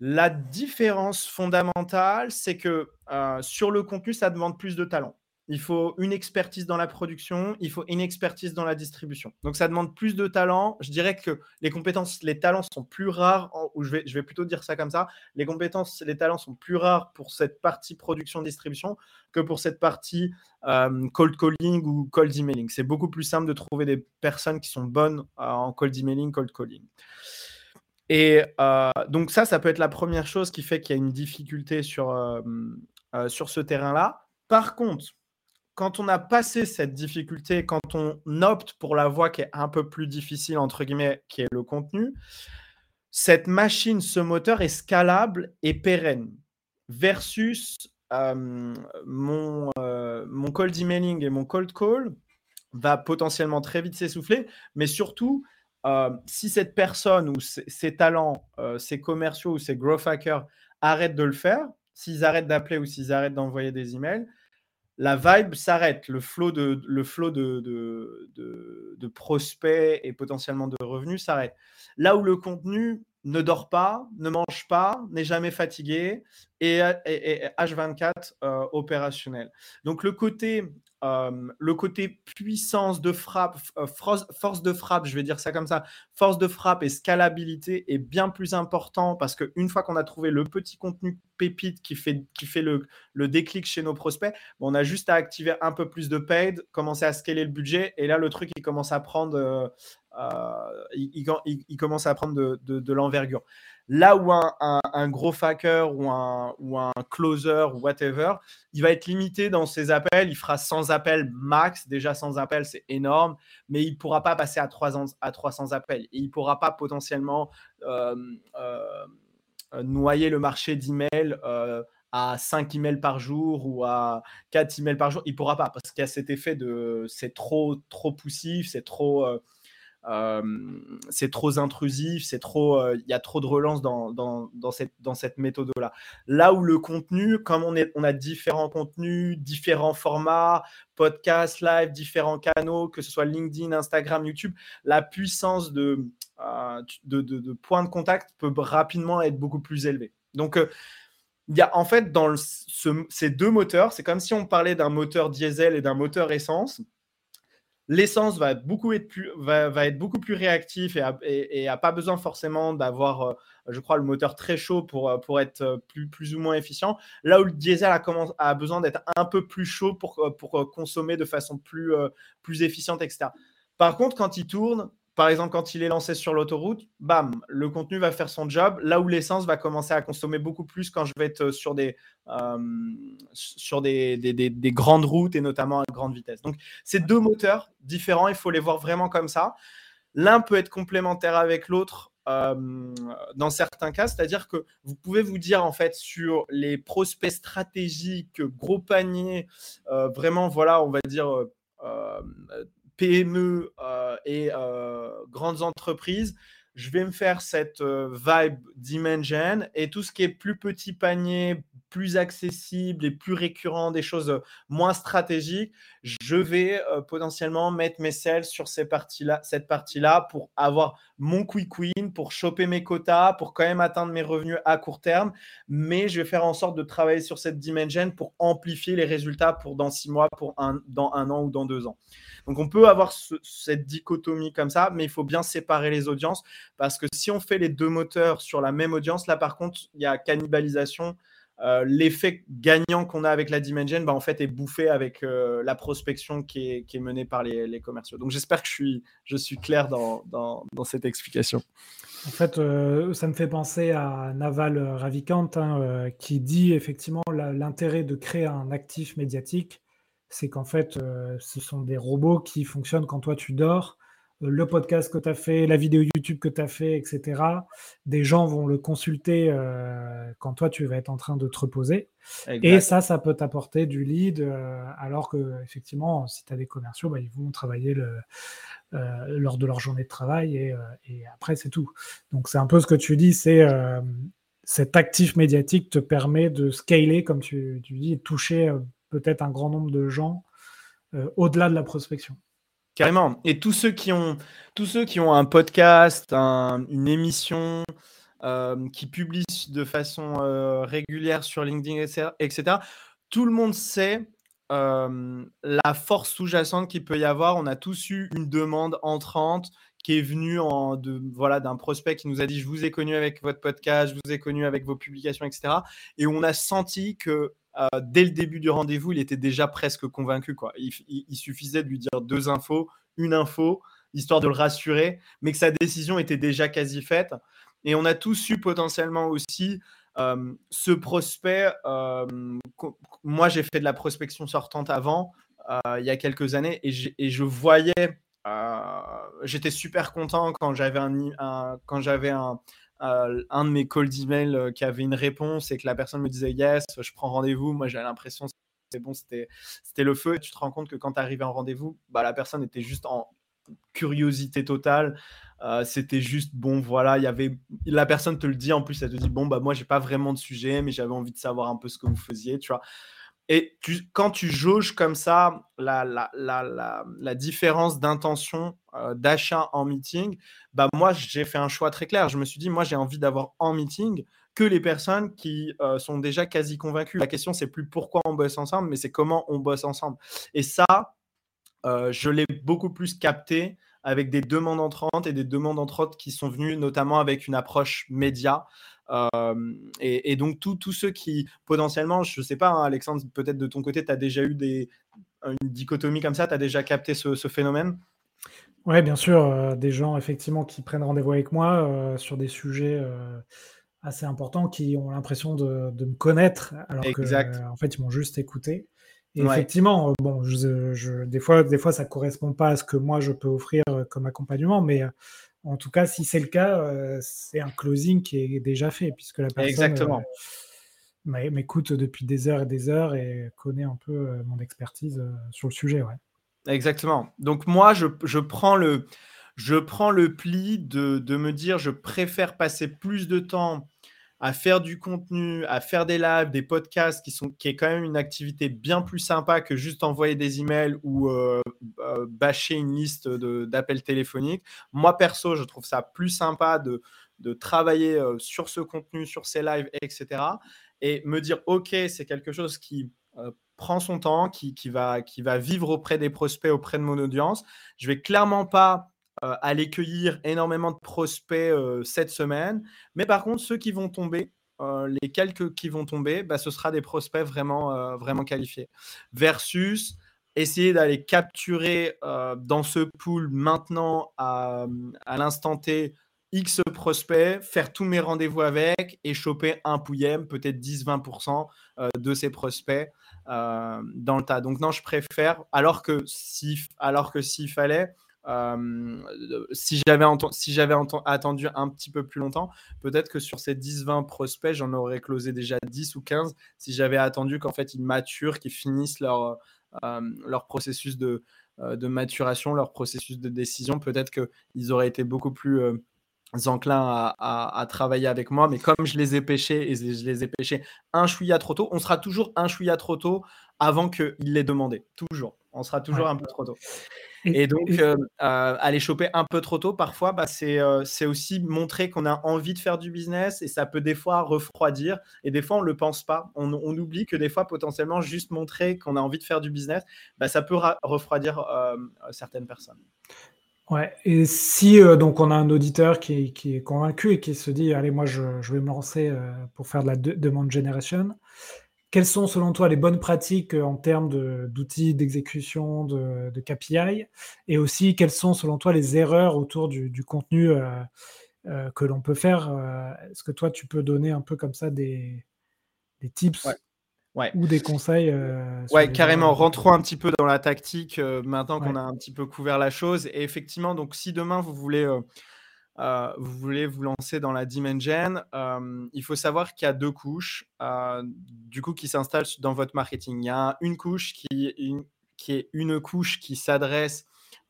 La différence fondamentale, c'est que euh, sur le contenu, ça demande plus de talent. Il faut une expertise dans la production, il faut une expertise dans la distribution. Donc, ça demande plus de talent. Je dirais que les compétences, les talents sont plus rares, ou je vais, je vais plutôt dire ça comme ça, les compétences, les talents sont plus rares pour cette partie production-distribution que pour cette partie euh, cold calling ou cold emailing. C'est beaucoup plus simple de trouver des personnes qui sont bonnes euh, en cold emailing, cold calling. Et euh, donc ça, ça peut être la première chose qui fait qu'il y a une difficulté sur, euh, euh, sur ce terrain-là. Par contre, quand on a passé cette difficulté, quand on opte pour la voie qui est un peu plus difficile, entre guillemets, qui est le contenu, cette machine, ce moteur est scalable et pérenne versus euh, mon, euh, mon cold emailing et mon cold call va potentiellement très vite s'essouffler, mais surtout, euh, si cette personne ou ses, ses talents, euh, ses commerciaux ou ses growth hackers arrêtent de le faire, s'ils arrêtent d'appeler ou s'ils arrêtent d'envoyer des emails, la vibe s'arrête, le flow de, le flow de, de, de, de prospects et potentiellement de revenus s'arrête. Là où le contenu ne dort pas, ne mange pas, n'est jamais fatigué et est H vingt-quatre euh, opérationnel. Donc, le côté, euh, le côté puissance de frappe, euh, force de frappe, je vais dire ça comme ça, force de frappe et scalabilité est bien plus important parce qu'une fois qu'on a trouvé le petit contenu pépite qui fait, qui fait le, le déclic chez nos prospects, on a juste à activer un peu plus de paid, commencer à scaler le budget et là, le truc, il commence à prendre... Euh, Euh, il, il, il commence à prendre de, de, de l'envergure. Là où un, un, un gros hacker ou un, ou un closer ou whatever, il va être limité dans ses appels, il fera cent appels max, déjà cent appels c'est énorme, mais il ne pourra pas passer à trois cents, à trois cents appels, et il ne pourra pas potentiellement euh, euh, noyer le marché d'emails euh, à cinq emails par jour ou à quatre emails par jour, il ne pourra pas, parce qu'il y a cet effet de c'est trop, trop poussif, c'est trop... Euh, Euh, c'est trop intrusif, c'est trop, euh, y a trop de relance dans, dans, dans cette, dans cette méthode-là. Là où le contenu, comme on, est, on a différents contenus, différents formats, podcasts, live, différents canaux, que ce soit LinkedIn, Instagram, YouTube, la puissance de, euh, de, de, de points de contact peut rapidement être beaucoup plus élevée. Donc, euh, il y a en fait dans le, ce, ces deux moteurs, c'est comme si on parlait d'un moteur diesel et d'un moteur essence. L'essence va être beaucoup, être plus, va, va être beaucoup plus réactif et n'a et, et pas besoin forcément d'avoir, euh, je crois, le moteur très chaud pour, pour être plus, plus ou moins efficient. Là où le diesel a, commence, a besoin d'être un peu plus chaud pour, pour consommer de façon plus, euh, plus efficiente, et cetera. Par contre, quand il tourne, par exemple, quand il est lancé sur l'autoroute, bam, le contenu va faire son job. Là où l'essence va commencer à consommer beaucoup plus quand je vais être sur des, euh, sur des, des, des, des grandes routes et notamment à grande vitesse. Donc, c'est deux moteurs différents. Il faut les voir vraiment comme ça. L'un peut être complémentaire avec l'autre euh, dans certains cas. C'est-à-dire que vous pouvez vous dire, en fait, sur les prospects stratégiques, gros paniers, euh, vraiment, voilà, on va dire... Euh, euh, P M E euh, et euh, grandes entreprises, je vais me faire cette euh, vibe demand gen et tout ce qui est plus petit panier, plus accessible et plus récurrent, des choses moins stratégiques, je vais euh, potentiellement mettre mes sales sur ces parties-là, cette partie-là pour avoir mon quick win, pour choper mes quotas, pour quand même atteindre mes revenus à court terme, mais je vais faire en sorte de travailler sur cette demand gen pour amplifier les résultats pour dans six mois, pour un, dans un an ou dans deux ans. Donc, on peut avoir ce, cette dichotomie comme ça, mais il faut bien séparer les audiences parce que si on fait les deux moteurs sur la même audience, là, par contre, il y a cannibalisation euh, l'effet gagnant qu'on a avec la demand gen, bah, en fait, est bouffé avec euh, la prospection qui est, qui est menée par les, les commerciaux. Donc, j'espère que je suis, je suis clair dans, dans, dans cette explication. En fait, euh, ça me fait penser à Naval Ravikant, hein, euh, qui dit effectivement la, l'intérêt de créer un actif médiatique, c'est qu'en fait, euh, ce sont des robots qui fonctionnent quand toi, tu dors. Le podcast que tu as fait, la vidéo YouTube que tu as fait, et cetera. Des gens vont le consulter euh, quand toi, tu vas être en train de te reposer. Exact. Et ça, ça peut t'apporter du lead, euh, alors que effectivement, si tu as des commerciaux, bah, ils vont travailler le, euh, lors de leur journée de travail et, euh, et après, c'est tout. Donc, c'est un peu ce que tu dis, c'est euh, cet actif médiatique te permet de scaler, comme tu, tu dis, et toucher euh, peut-être un grand nombre de gens euh, au-delà de la prospection. Carrément. Et tous ceux qui ont, tous ceux qui ont un podcast, un, une émission, euh, qui publient de façon euh, régulière sur LinkedIn, et cetera, tout le monde sait euh, la force sous-jacente qu'il peut y avoir. On a tous eu une demande entrante qui est venue en, de, voilà, d'un prospect qui nous a dit « je vous ai connu avec votre podcast, je vous ai connu avec vos publications, et cetera » Et on a senti que Euh, dès le début du rendez-vous, il était déjà presque convaincu, quoi. Il, il, il suffisait de lui dire deux infos, une info, histoire de le rassurer, mais que sa décision était déjà quasi faite. Et on a tous eu potentiellement aussi euh, ce prospect. Euh, moi, j'ai fait de la prospection sortante avant, euh, il y a quelques années, et, j'ai, et je voyais, euh, j'étais super content quand j'avais un, un quand j'avais un Euh, un de mes calls d'email euh, qui avait une réponse et que la personne me disait yes, je prends rendez-vous. Moi, j'avais l'impression que c'était bon, c'était, c'était le feu. Et tu te rends compte que quand tu arrivais en rendez-vous, bah, la personne était juste en curiosité totale. Euh, c'était juste bon, voilà. Y avait... La personne te le dit en plus, elle te dit bon, bah, moi, j'ai pas vraiment de sujet, mais j'avais envie de savoir un peu ce que vous faisiez, tu vois. Et tu, quand tu jauges comme ça la, la, la, la, la différence d'intention euh, d'achat en meeting, bah moi, j'ai fait un choix très clair. Je me suis dit, moi, j'ai envie d'avoir en meeting que les personnes qui euh, sont déjà quasi convaincues. La question, c'est plus pourquoi on bosse ensemble, mais c'est comment on bosse ensemble. Et ça, euh, je l'ai beaucoup plus capté avec des demandes entrantes et des demandes entrantes qui sont venues notamment avec une approche média. Euh, et, et donc tous ceux qui potentiellement, je sais pas, hein, Alexandre, peut-être de ton côté tu as déjà eu des, une dichotomie comme ça, tu as déjà capté ce, ce phénomène? Oui, bien sûr, euh, des gens effectivement qui prennent rendez-vous avec moi euh, sur des sujets euh, assez importants, qui ont l'impression de, de me connaître alors exact. Que euh, en fait ils m'ont juste écouté. Et ouais. Effectivement, euh, bon, je, je, des fois, des fois ça correspond pas à ce que moi je peux offrir euh, comme accompagnement, mais euh, en tout cas, si c'est le cas, euh, c'est un closing qui est déjà fait, puisque la personne Exactement. Euh, m'écoute depuis des heures et des heures et connaît un peu euh, mon expertise euh, sur le sujet. Ouais. Exactement. Donc moi, je, je, prends, le, je prends le pli de, de me dire, je préfère passer plus de temps à faire du contenu, à faire des lives, des podcasts, qui, sont, qui est quand même une activité bien plus sympa que juste envoyer des emails ou euh, bâcher une liste de, d'appels téléphoniques. Moi, perso, je trouve ça plus sympa de, de travailler euh, sur ce contenu, sur ces lives, et cetera. Et me dire, OK, c'est quelque chose qui euh, prend son temps, qui, qui, va, qui va vivre auprès des prospects, auprès de mon audience. Je ne vais clairement pas Euh, aller cueillir énormément de prospects euh, cette semaine. Mais par contre, ceux qui vont tomber, euh, les quelques qui vont tomber, bah, ce sera des prospects vraiment, euh, vraiment qualifiés. Versus essayer d'aller capturer euh, dans ce pool maintenant à, à l'instant T X prospects, faire tous mes rendez-vous avec et choper un pouillème, peut-être dix à vingt pour cent de ces prospects euh, dans le tas. Donc non, je préfère, alors que, si, alors que s'il fallait... Euh, si j'avais, ent- si j'avais ent- attendu un petit peu plus longtemps, peut-être que sur ces dix à vingt prospects, j'en aurais closé déjà dix ou quinze si j'avais attendu qu'en fait ils maturent, qu'ils finissent leur, euh, leur processus de, euh, de maturation, leur processus de décision. Peut-être qu'ils auraient été beaucoup plus euh, enclins à, à, à travailler avec moi, mais comme je les ai pêchés et je les ai pêchés un chouïa trop tôt, on sera toujours un chouïa trop tôt avant qu'ils l'aient demandé, toujours. On sera toujours ouais. un peu trop tôt. Et donc, euh, euh, aller choper un peu trop tôt, parfois, bah, c'est, euh, c'est aussi montrer qu'on a envie de faire du business et ça peut des fois refroidir. Et des fois, on ne le pense pas. On, on oublie que des fois, potentiellement, juste montrer qu'on a envie de faire du business, bah, ça peut ra- refroidir euh, certaines personnes. Ouais. Et si euh, donc on a un auditeur qui, qui est convaincu et qui se dit, allez, moi je, je vais me lancer euh, pour faire de la de- demand generation, quelles sont selon toi les bonnes pratiques euh, en termes de- d'outils, d'exécution, de, de K P I, et aussi quelles sont selon toi les erreurs autour du, du contenu euh, euh, que l'on peut faire euh, Est-ce que toi tu peux donner un peu comme ça des, des tips Ouais, ouais. ou des conseils euh, sur Ouais, les erreurs carrément. Rentrons un petit peu dans la tactique euh, maintenant qu'on ouais. a un petit peu couvert la chose. Et effectivement, donc si demain vous voulez, euh, euh, vous voulez vous lancer dans la demand gen, euh, il faut savoir qu'il y a deux couches euh, du coup qui s'installent dans votre marketing. Il y a une couche qui, une- qui est une couche qui s'adresse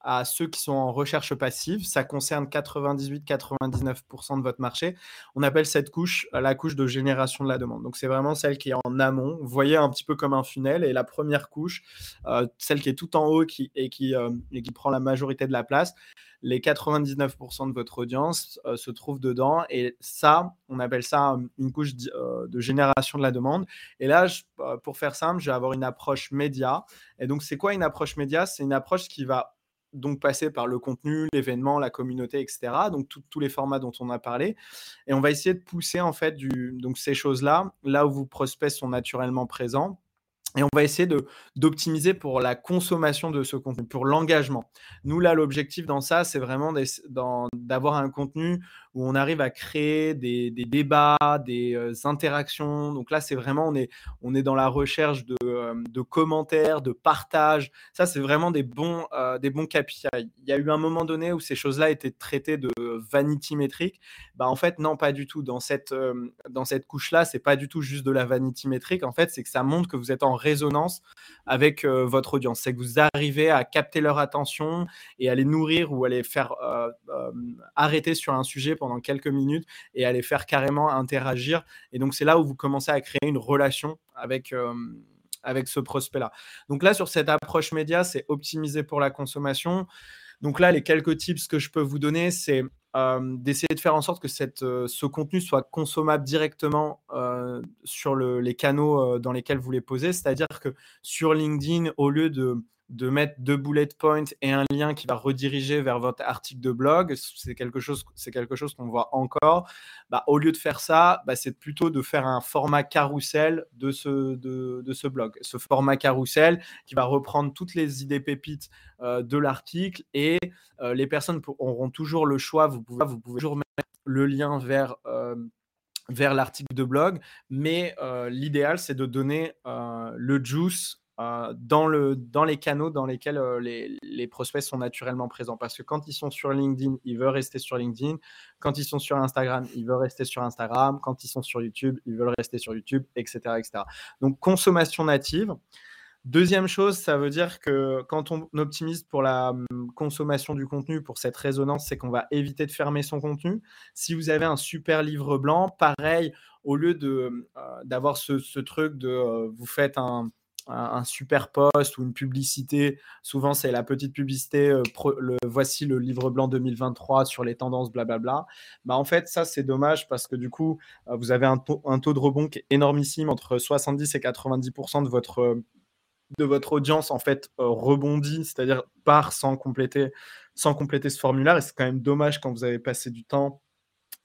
à ceux qui sont en recherche passive. Ça concerne quatre-vingt-dix-huit-quatre-vingt-dix-neuf pour cent de votre marché. On appelle cette couche euh, la couche de génération de la demande. Donc, c'est vraiment celle qui est en amont. Vous voyez un petit peu comme un funnel. Et la première couche, euh, celle qui est tout en haut qui- et, qui, euh, et qui prend la majorité de la place, les quatre-vingt-dix-neuf pour cent de votre audience euh, se trouve dedans. Et ça, on appelle ça euh, une couche d- euh, de génération de la demande. Et là, je- euh, pour faire simple, je vais avoir une approche média. Et donc, c'est quoi une approche média? C'est une approche qui va donc passer par le contenu, l'événement, la communauté, et cetera. Donc, tout- tous les formats dont on a parlé. Et on va essayer de pousser en fait du, donc ces choses-là, là où vos prospects sont naturellement présents. Et on va essayer de, d'optimiser pour la consommation de ce contenu, pour l'engagement. Nous, là, l'objectif dans ça, c'est vraiment d'ess- d'en- d'avoir un contenu où on arrive à créer des, des débats, des euh, interactions. Donc là, c'est vraiment, on est, on est dans la recherche de, euh, de commentaires, de partage. Ça, c'est vraiment des bons, euh, des bons K P I. Il y a eu un moment donné où ces choses-là étaient traitées de vanity métrique. Bah, en fait, non, pas du tout. Dans cette, euh, dans cette couche-là, c'est pas du tout juste de la vanity métrique. En fait, c'est que ça montre que vous êtes en résonance avec euh, votre audience. C'est que vous arrivez à capter leur attention et à les nourrir ou à les faire euh, euh, arrêter sur un sujet pendant quelques minutes et à les faire carrément interagir. Et donc, c'est là où vous commencez à créer une relation avec. euh, avec ce prospect-là. Donc là, sur cette approche média, c'est optimisé pour la consommation. Donc là, les quelques tips que je peux vous donner, c'est euh, d'essayer de faire en sorte que cette, euh, ce contenu soit consommable directement euh, sur le- les canaux euh, dans lesquels vous les posez. C'est-à-dire que sur LinkedIn, au lieu de, de mettre deux bullet points et un lien qui va rediriger vers votre article de blog, c'est quelque chose, c'est quelque chose qu'on voit encore. Bah, au lieu de faire ça, bah, c'est plutôt de faire un format carrousel de ce, de, de ce blog. Ce format carrousel qui va reprendre toutes les idées pépites euh, de l'article et euh, les personnes pour- auront toujours le choix. Vous pouvez, vous pouvez toujours mettre le lien vers, euh, vers l'article de blog, mais euh, l'idéal, c'est de donner euh, le juice euh, dans, le, dans les canaux dans lesquels euh, les, les prospects sont naturellement présents. Parce que quand ils sont sur LinkedIn, ils veulent rester sur LinkedIn. Quand ils sont sur Instagram, ils veulent rester sur Instagram. Quand ils sont sur YouTube, ils veulent rester sur YouTube, et cetera et cetera. Donc, consommation native. Deuxième chose, ça veut dire que quand on optimise pour la hum, consommation du contenu, pour cette résonance, c'est qu'on va éviter de fermer son contenu. Si vous avez un super livre blanc, pareil, au lieu de, euh, d'avoir ce, ce truc de euh, vous faites un, un- un super post ou une publicité, souvent c'est la petite publicité, euh, pro- le, voici le livre blanc deux mille vingt-trois sur les tendances, blablabla. Bah, en fait, ça c'est dommage parce que du coup, euh, vous avez un taux, un taux de rebond qui est énormissime, entre soixante-dix et quatre-vingt-dix pour cent de votre... euh, de votre audience en fait euh, rebondit, c'est-à-dire part sans compléter, sans compléter ce formulaire. Et c'est quand même dommage quand vous avez passé du temps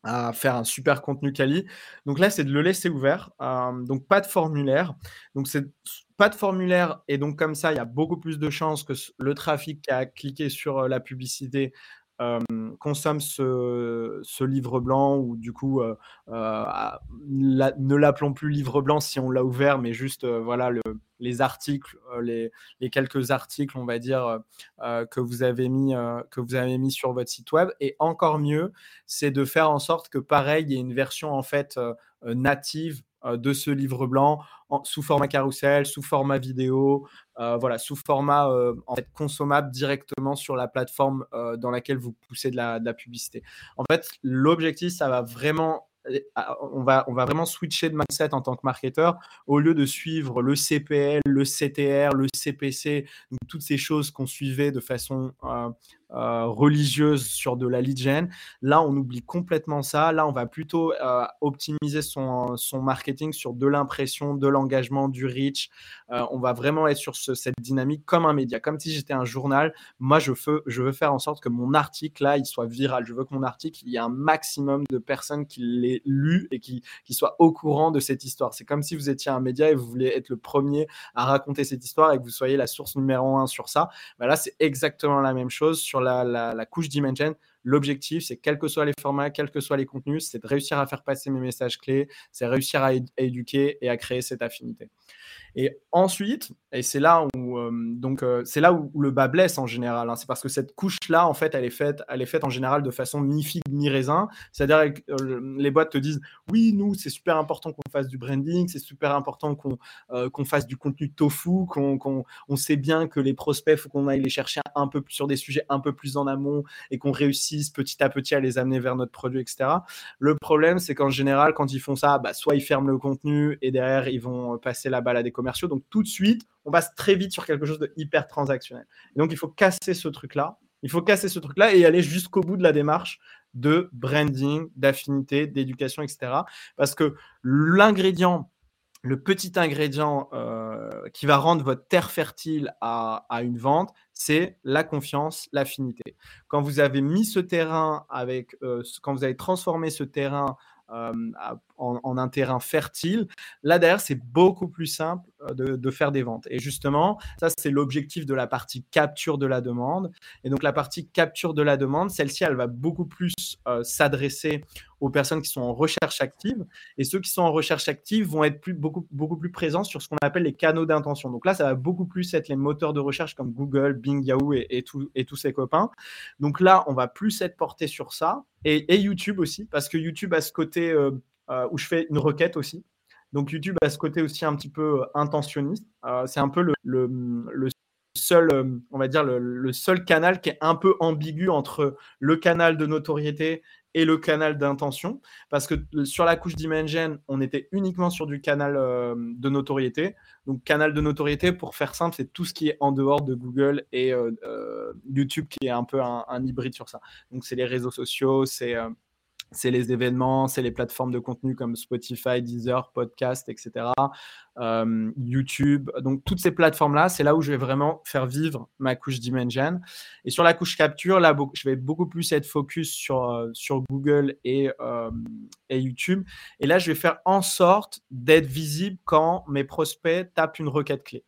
à faire un super contenu quali. Donc là, c'est de le laisser ouvert. Euh, donc pas de formulaire. Donc c'est pas de formulaire. Et donc comme ça, il y a beaucoup plus de chances que ce- le trafic qui a cliqué sur euh, la publicité euh, consomme ce, ce livre blanc, ou du coup, euh, euh, à- la- ne l'appelons plus livre blanc si on l'a ouvert, mais juste euh, voilà le- les articles, euh, les, les quelques articles, on va dire, euh, euh, que, vous avez mis, euh, que vous avez mis sur votre site web. Et encore mieux, c'est de faire en sorte que pareil, il y ait une version en fait euh, euh, native euh, de ce livre blanc en- sous format carrousel, sous format vidéo, euh, voilà, sous format euh, en fait, consommable directement sur la plateforme euh, dans laquelle vous poussez de la, de la publicité. En fait, l'objectif, ça va vraiment on va, on va vraiment switcher de mindset en tant que marketeur. Au lieu de suivre le C P L, le C T R, le C P C, donc toutes ces choses qu'on suivait de façon euh, euh, religieuse sur de la lead gen, là, on oublie complètement ça. Là, on va plutôt euh, optimiser son, son marketing sur de l'impression, de l'engagement, du reach. Euh, on va vraiment être sur ce, cette dynamique comme un média, comme si j'étais un journal. Moi, je veux, je veux faire en sorte que mon article, là, il soit viral. Je veux que mon article, il y ait un maximum de personnes qui l'aient lu et qui, qui soient au courant de cette histoire. C'est comme si vous étiez un média et vous voulez être le premier à raconter cette histoire et que vous soyez la source numéro un sur ça. Ben là, c'est exactement la même chose sur la, la, la couche Demand Gen. L'objectif, c'est quels que soient les formats, quels que soient les contenus, c'est de réussir à faire passer mes messages clés, c'est réussir à, é- à éduquer et à créer cette affinité. Et ensuite, et c'est là où, euh, donc, euh, c'est là où, où le bas blesse en général, hein, c'est parce que cette couche-là, en fait, elle est faite, elle est faite en général de façon mi-figue, mi-raisin. C'est-à-dire que euh, les boîtes te disent « Oui, nous, c'est super important qu'on fasse du branding, c'est super important qu'on, euh, qu'on fasse du contenu tofu, qu'on, qu'on, on sait bien que les prospects, il faut qu'on aille les chercher un peu sur des sujets un peu plus en amont et qu'on réussisse petit à petit à les amener vers notre produit, et cetera. Le problème, c'est qu'en général, quand ils font ça, bah, soit ils ferment le contenu et derrière, ils vont passer la balle à des commerciaux. Donc, tout de suite, on passe très vite sur quelque chose de hyper transactionnel. Et donc, il faut casser ce truc-là. Il faut casser ce truc-là et aller jusqu'au bout de la démarche de branding, d'affinité, d'éducation, et cetera. Parce que l'ingrédient, le petit ingrédient euh, qui va rendre votre terre fertile à, à une vente, c'est la confiance, l'affinité. Quand vous avez mis ce terrain avec, euh, quand vous avez transformé ce terrain euh, en, en un terrain fertile, là derrière, c'est beaucoup plus simple de, de faire des ventes. Et justement, ça, c'est l'objectif de la partie capture de la demande. Et donc, la partie capture de la demande, celle-ci, elle va beaucoup plus euh, s'adresser aux personnes qui sont en recherche active. Et ceux qui sont en recherche active vont être plus, beaucoup, beaucoup plus présents sur ce qu'on appelle les canaux d'intention. Donc là, ça va beaucoup plus être les moteurs de recherche comme Google, Bing, Yahoo et, et, tout, et tous ses copains. Donc là, on va plus être porté sur ça. Et, et YouTube aussi, parce que YouTube a ce côté euh, euh, où je fais une requête aussi. Donc YouTube a ce côté aussi un petit peu intentionniste. Euh, c'est un peu le... le, le seul, on va dire, le, le seul canal qui est un peu ambigu entre le canal de notoriété et le canal d'intention, parce que sur la couche Demand Gen, on était uniquement sur du canal euh, de notoriété. Donc, canal de notoriété, pour faire simple, c'est tout ce qui est en dehors de Google et euh, euh, YouTube qui est un peu un, un hybride sur ça. Donc, c'est les réseaux sociaux, c'est... Euh, c'est les événements, c'est les plateformes de contenu comme Spotify, Deezer, Podcast, et cetera, euh, YouTube. Donc, toutes ces plateformes-là, c'est là où je vais vraiment faire vivre ma couche Demand Gen. Et sur la couche capture, là, je vais beaucoup plus être focus sur, sur Google et, euh, et YouTube. Et là, je vais faire en sorte d'être visible quand mes prospects tapent une requête clé.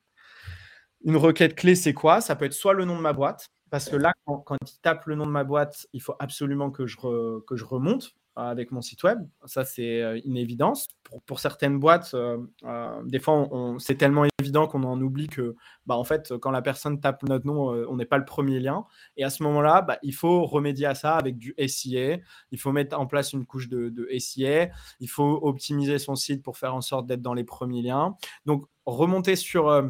Une requête clé, c'est quoi ? Ça peut être soit le nom de ma boîte, parce que là, quand, quand ils tapent le nom de ma boîte, il faut absolument que je, re, que je remonte avec mon site web. Ça, c'est une évidence. Pour, pour certaines boîtes, euh, euh, des fois, on, on, c'est tellement évident qu'on en oublie que, bah, en fait, quand la personne tape notre nom, euh, on n'est pas le premier lien. Et à ce moment-là, bah, il faut remédier à ça avec du S I A. Il faut mettre en place une couche de, de S I A. Il faut optimiser son site pour faire en sorte d'être dans les premiers liens. Donc, remonter sur... Euh,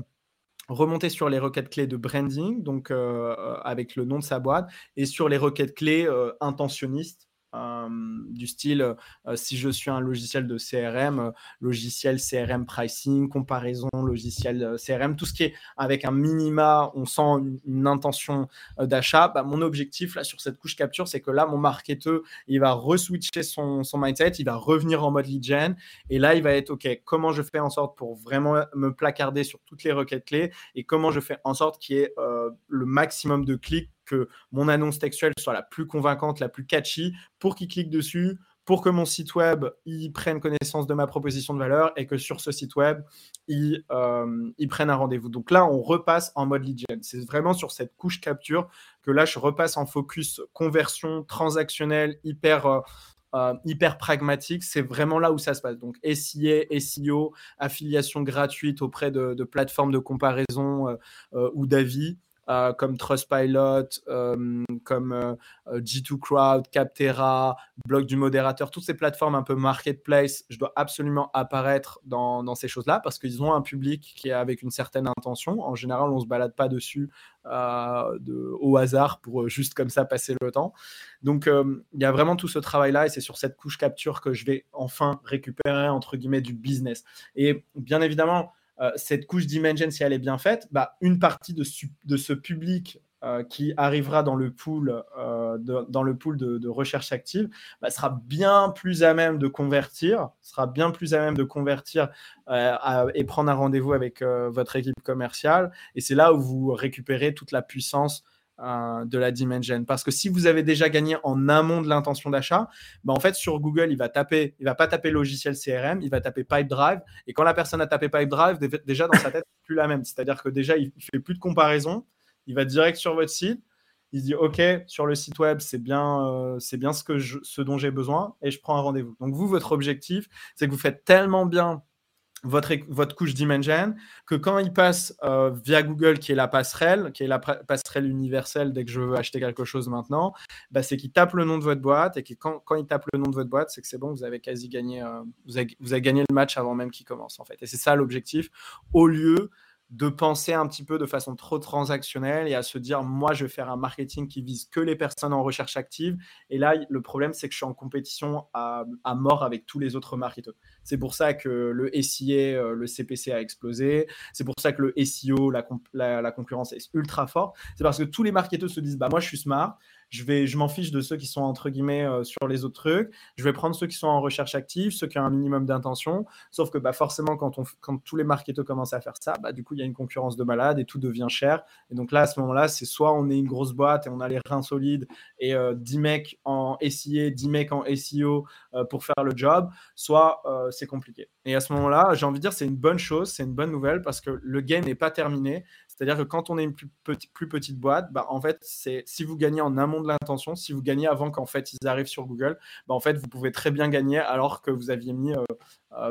remonter sur les requêtes clés de branding, donc euh, avec le nom de sa boîte, et sur les requêtes clés euh, intentionnistes, euh, du style, euh, si je suis un logiciel de C R M, euh, logiciel C R M pricing, comparaison, logiciel euh, C R M, tout ce qui est avec un minima, on sent une, une intention euh, d'achat. Bah, mon objectif là, sur cette couche capture, c'est que là, mon marketeur, il va re-switcher son, son mindset, il va revenir en mode lead gen, et là, il va être, OK, comment je fais en sorte pour vraiment me placarder sur toutes les requêtes clés et comment je fais en sorte qu'il y ait euh, le maximum de clics, que mon annonce textuelle soit la plus convaincante, la plus catchy, pour qu'ils cliquent dessus, pour que mon site web, ils prennent connaissance de ma proposition de valeur et que sur ce site web, ils, euh, ils prennent un rendez-vous. Donc là, on repasse en mode lead gen. C'est vraiment sur cette couche capture que là, je repasse en focus conversion, transactionnelle, hyper... Euh, Euh, hyper pragmatique, c'est vraiment là où ça se passe. Donc S I A, S E O, affiliation gratuite auprès de, de plateformes de comparaison euh, euh, ou d'avis, euh, comme Trustpilot, euh, comme euh, G deux Crowd, Capterra, Blog du modérateur, toutes ces plateformes un peu marketplace, je dois absolument apparaître dans, dans ces choses-là parce qu'ils ont un public qui est avec une certaine intention. En général, on ne se balade pas dessus euh, de, au hasard pour juste comme ça passer le temps. Donc, il euh, y a vraiment tout ce travail-là et c'est sur cette couche capture que je vais enfin récupérer, entre guillemets, du business. Et bien évidemment, euh, cette couche d'Imagen, si elle est bien faite, bah, une partie de, de ce public euh, qui arrivera dans le pool, euh, de, dans le pool de, de recherche active bah, sera bien plus à même de convertir, sera bien plus à même de convertir euh, à, et prendre un rendez-vous avec euh, votre équipe commerciale. Et c'est là où vous récupérez toute la puissance de la Demand Gen. Parce que si vous avez déjà gagné en amont de l'intention d'achat, bah en fait, sur Google, il va taper, il va pas taper logiciel C R M, il va taper Pipedrive. Et quand la personne a tapé Pipedrive, déjà dans sa tête, c'est plus la même. C'est-à-dire que déjà, il ne fait plus de comparaison. Il va direct sur votre site. Il se dit, OK, sur le site web, c'est bien, euh, c'est bien ce, que je, ce dont j'ai besoin et je prends un rendez-vous. Donc, vous, votre objectif, c'est que vous faites tellement bien Votre, votre couche Demand Gen, que quand il passe euh, via Google, qui est la passerelle, qui est la passerelle universelle dès que je veux acheter quelque chose maintenant, bah, c'est qu'il tape le nom de votre boîte et que quand, quand il tape le nom de votre boîte, c'est que c'est bon, vous avez quasi gagné, euh, vous, avez, vous avez gagné le match avant même qu'il commence en fait. Et c'est ça l'objectif, au lieu de penser un petit peu de façon trop transactionnelle et à se dire, moi, je vais faire un marketing qui vise que les personnes en recherche active. Et là, le problème, c'est que je suis en compétition à, à mort avec tous les autres marketeurs. C'est pour ça que le S I A, le C P C a explosé. C'est pour ça que le S E O, la, la, la concurrence est ultra forte. C'est parce que tous les marketeurs se disent, bah, moi, je suis smart. Je, vais, je m'en fiche de ceux qui sont entre guillemets euh, sur les autres trucs. Je vais prendre ceux qui sont en recherche active, ceux qui ont un minimum d'intention. Sauf que bah, forcément, quand, on, quand tous les marketeurs commencent à faire ça, bah, du coup, il y a une concurrence de malade et tout devient cher. Et donc là, à ce moment-là, c'est soit on est une grosse boîte et on a les reins solides et euh, dix mecs en S I A, dix mecs en S E O euh, pour faire le job, soit euh, c'est compliqué. Et à ce moment-là, j'ai envie de dire, c'est une bonne chose, c'est une bonne nouvelle parce que le game n'est pas terminé. C'est-à-dire que quand on est une plus, petit, plus petite boîte, bah, en fait, c'est, si vous gagnez en amont de l'intention, si vous gagnez avant qu'en fait ils arrivent sur Google, bah, en fait, vous pouvez très bien gagner alors que vous aviez mis euh,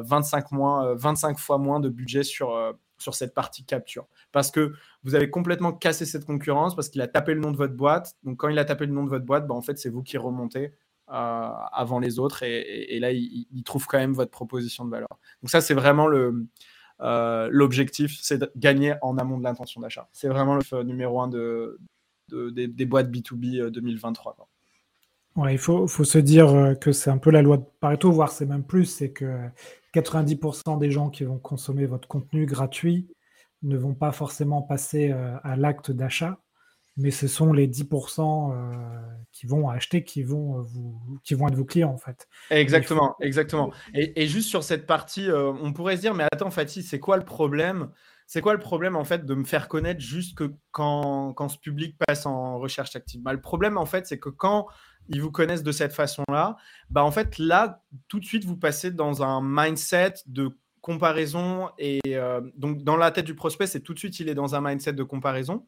vingt-cinq, moins, euh, vingt-cinq fois moins de budget sur, euh, sur cette partie capture. Parce que vous avez complètement cassé cette concurrence, parce qu'il a tapé le nom de votre boîte. Donc, quand il a tapé le nom de votre boîte, bah, en fait, c'est vous qui remontez euh, avant les autres. Et, et, et là, il, il trouve quand même votre proposition de valeur. Donc ça, c'est vraiment le... Euh, l'objectif, c'est de gagner en amont de l'intention d'achat. C'est vraiment le f- numéro un de, de, des, des boîtes B deux B deux mille vingt-trois. Quoi. Ouais, il faut, faut se dire que c'est un peu la loi de Pareto, voire c'est même plus, c'est que quatre-vingt-dix pour cent des gens qui vont consommer votre contenu gratuit ne vont pas forcément passer à l'acte d'achat, mais ce sont les dix pour cent qui vont acheter, qui vont, vous, qui vont être vos clients, en fait. Exactement, faut... exactement. Et, et juste sur cette partie, euh, on pourrait se dire, mais attends, Fathi, c'est quoi le problème ? C'est quoi le problème, en fait, de me faire connaître juste que quand, quand ce public passe en recherche active ? Bah, le problème, en fait, c'est que quand ils vous connaissent de cette façon-là, bah, en fait, là, tout de suite, vous passez dans un mindset de comparaison. Et euh, donc, dans la tête du prospect, c'est tout de suite, il est dans un mindset de comparaison.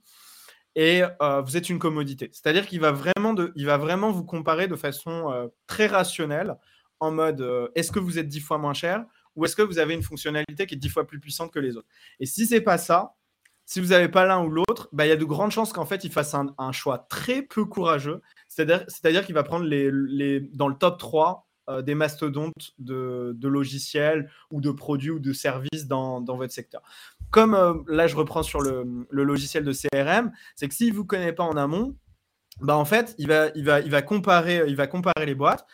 Et euh, vous êtes une commodité. C'est-à-dire qu'il va vraiment, de, il va vraiment vous comparer de façon euh, très rationnelle, en mode euh, est-ce que vous êtes dix fois moins cher ou est-ce que vous avez une fonctionnalité qui est dix fois plus puissante que les autres. Et si ce n'est pas ça, si vous n'avez pas l'un ou l'autre, bah, il y a de grandes chances qu'en fait, il fasse un, un choix très peu courageux. C'est-à-dire, c'est-à-dire qu'il va prendre les, les, dans le top trois euh, des mastodontes de, de logiciels ou de produits ou de services dans, dans votre secteur. Comme euh, là, je reprends sur le, le logiciel de C R M, c'est que s'il ne vous connaît pas en amont, bah, en fait, il va, il va, il va comparer, il va comparer les boîtes.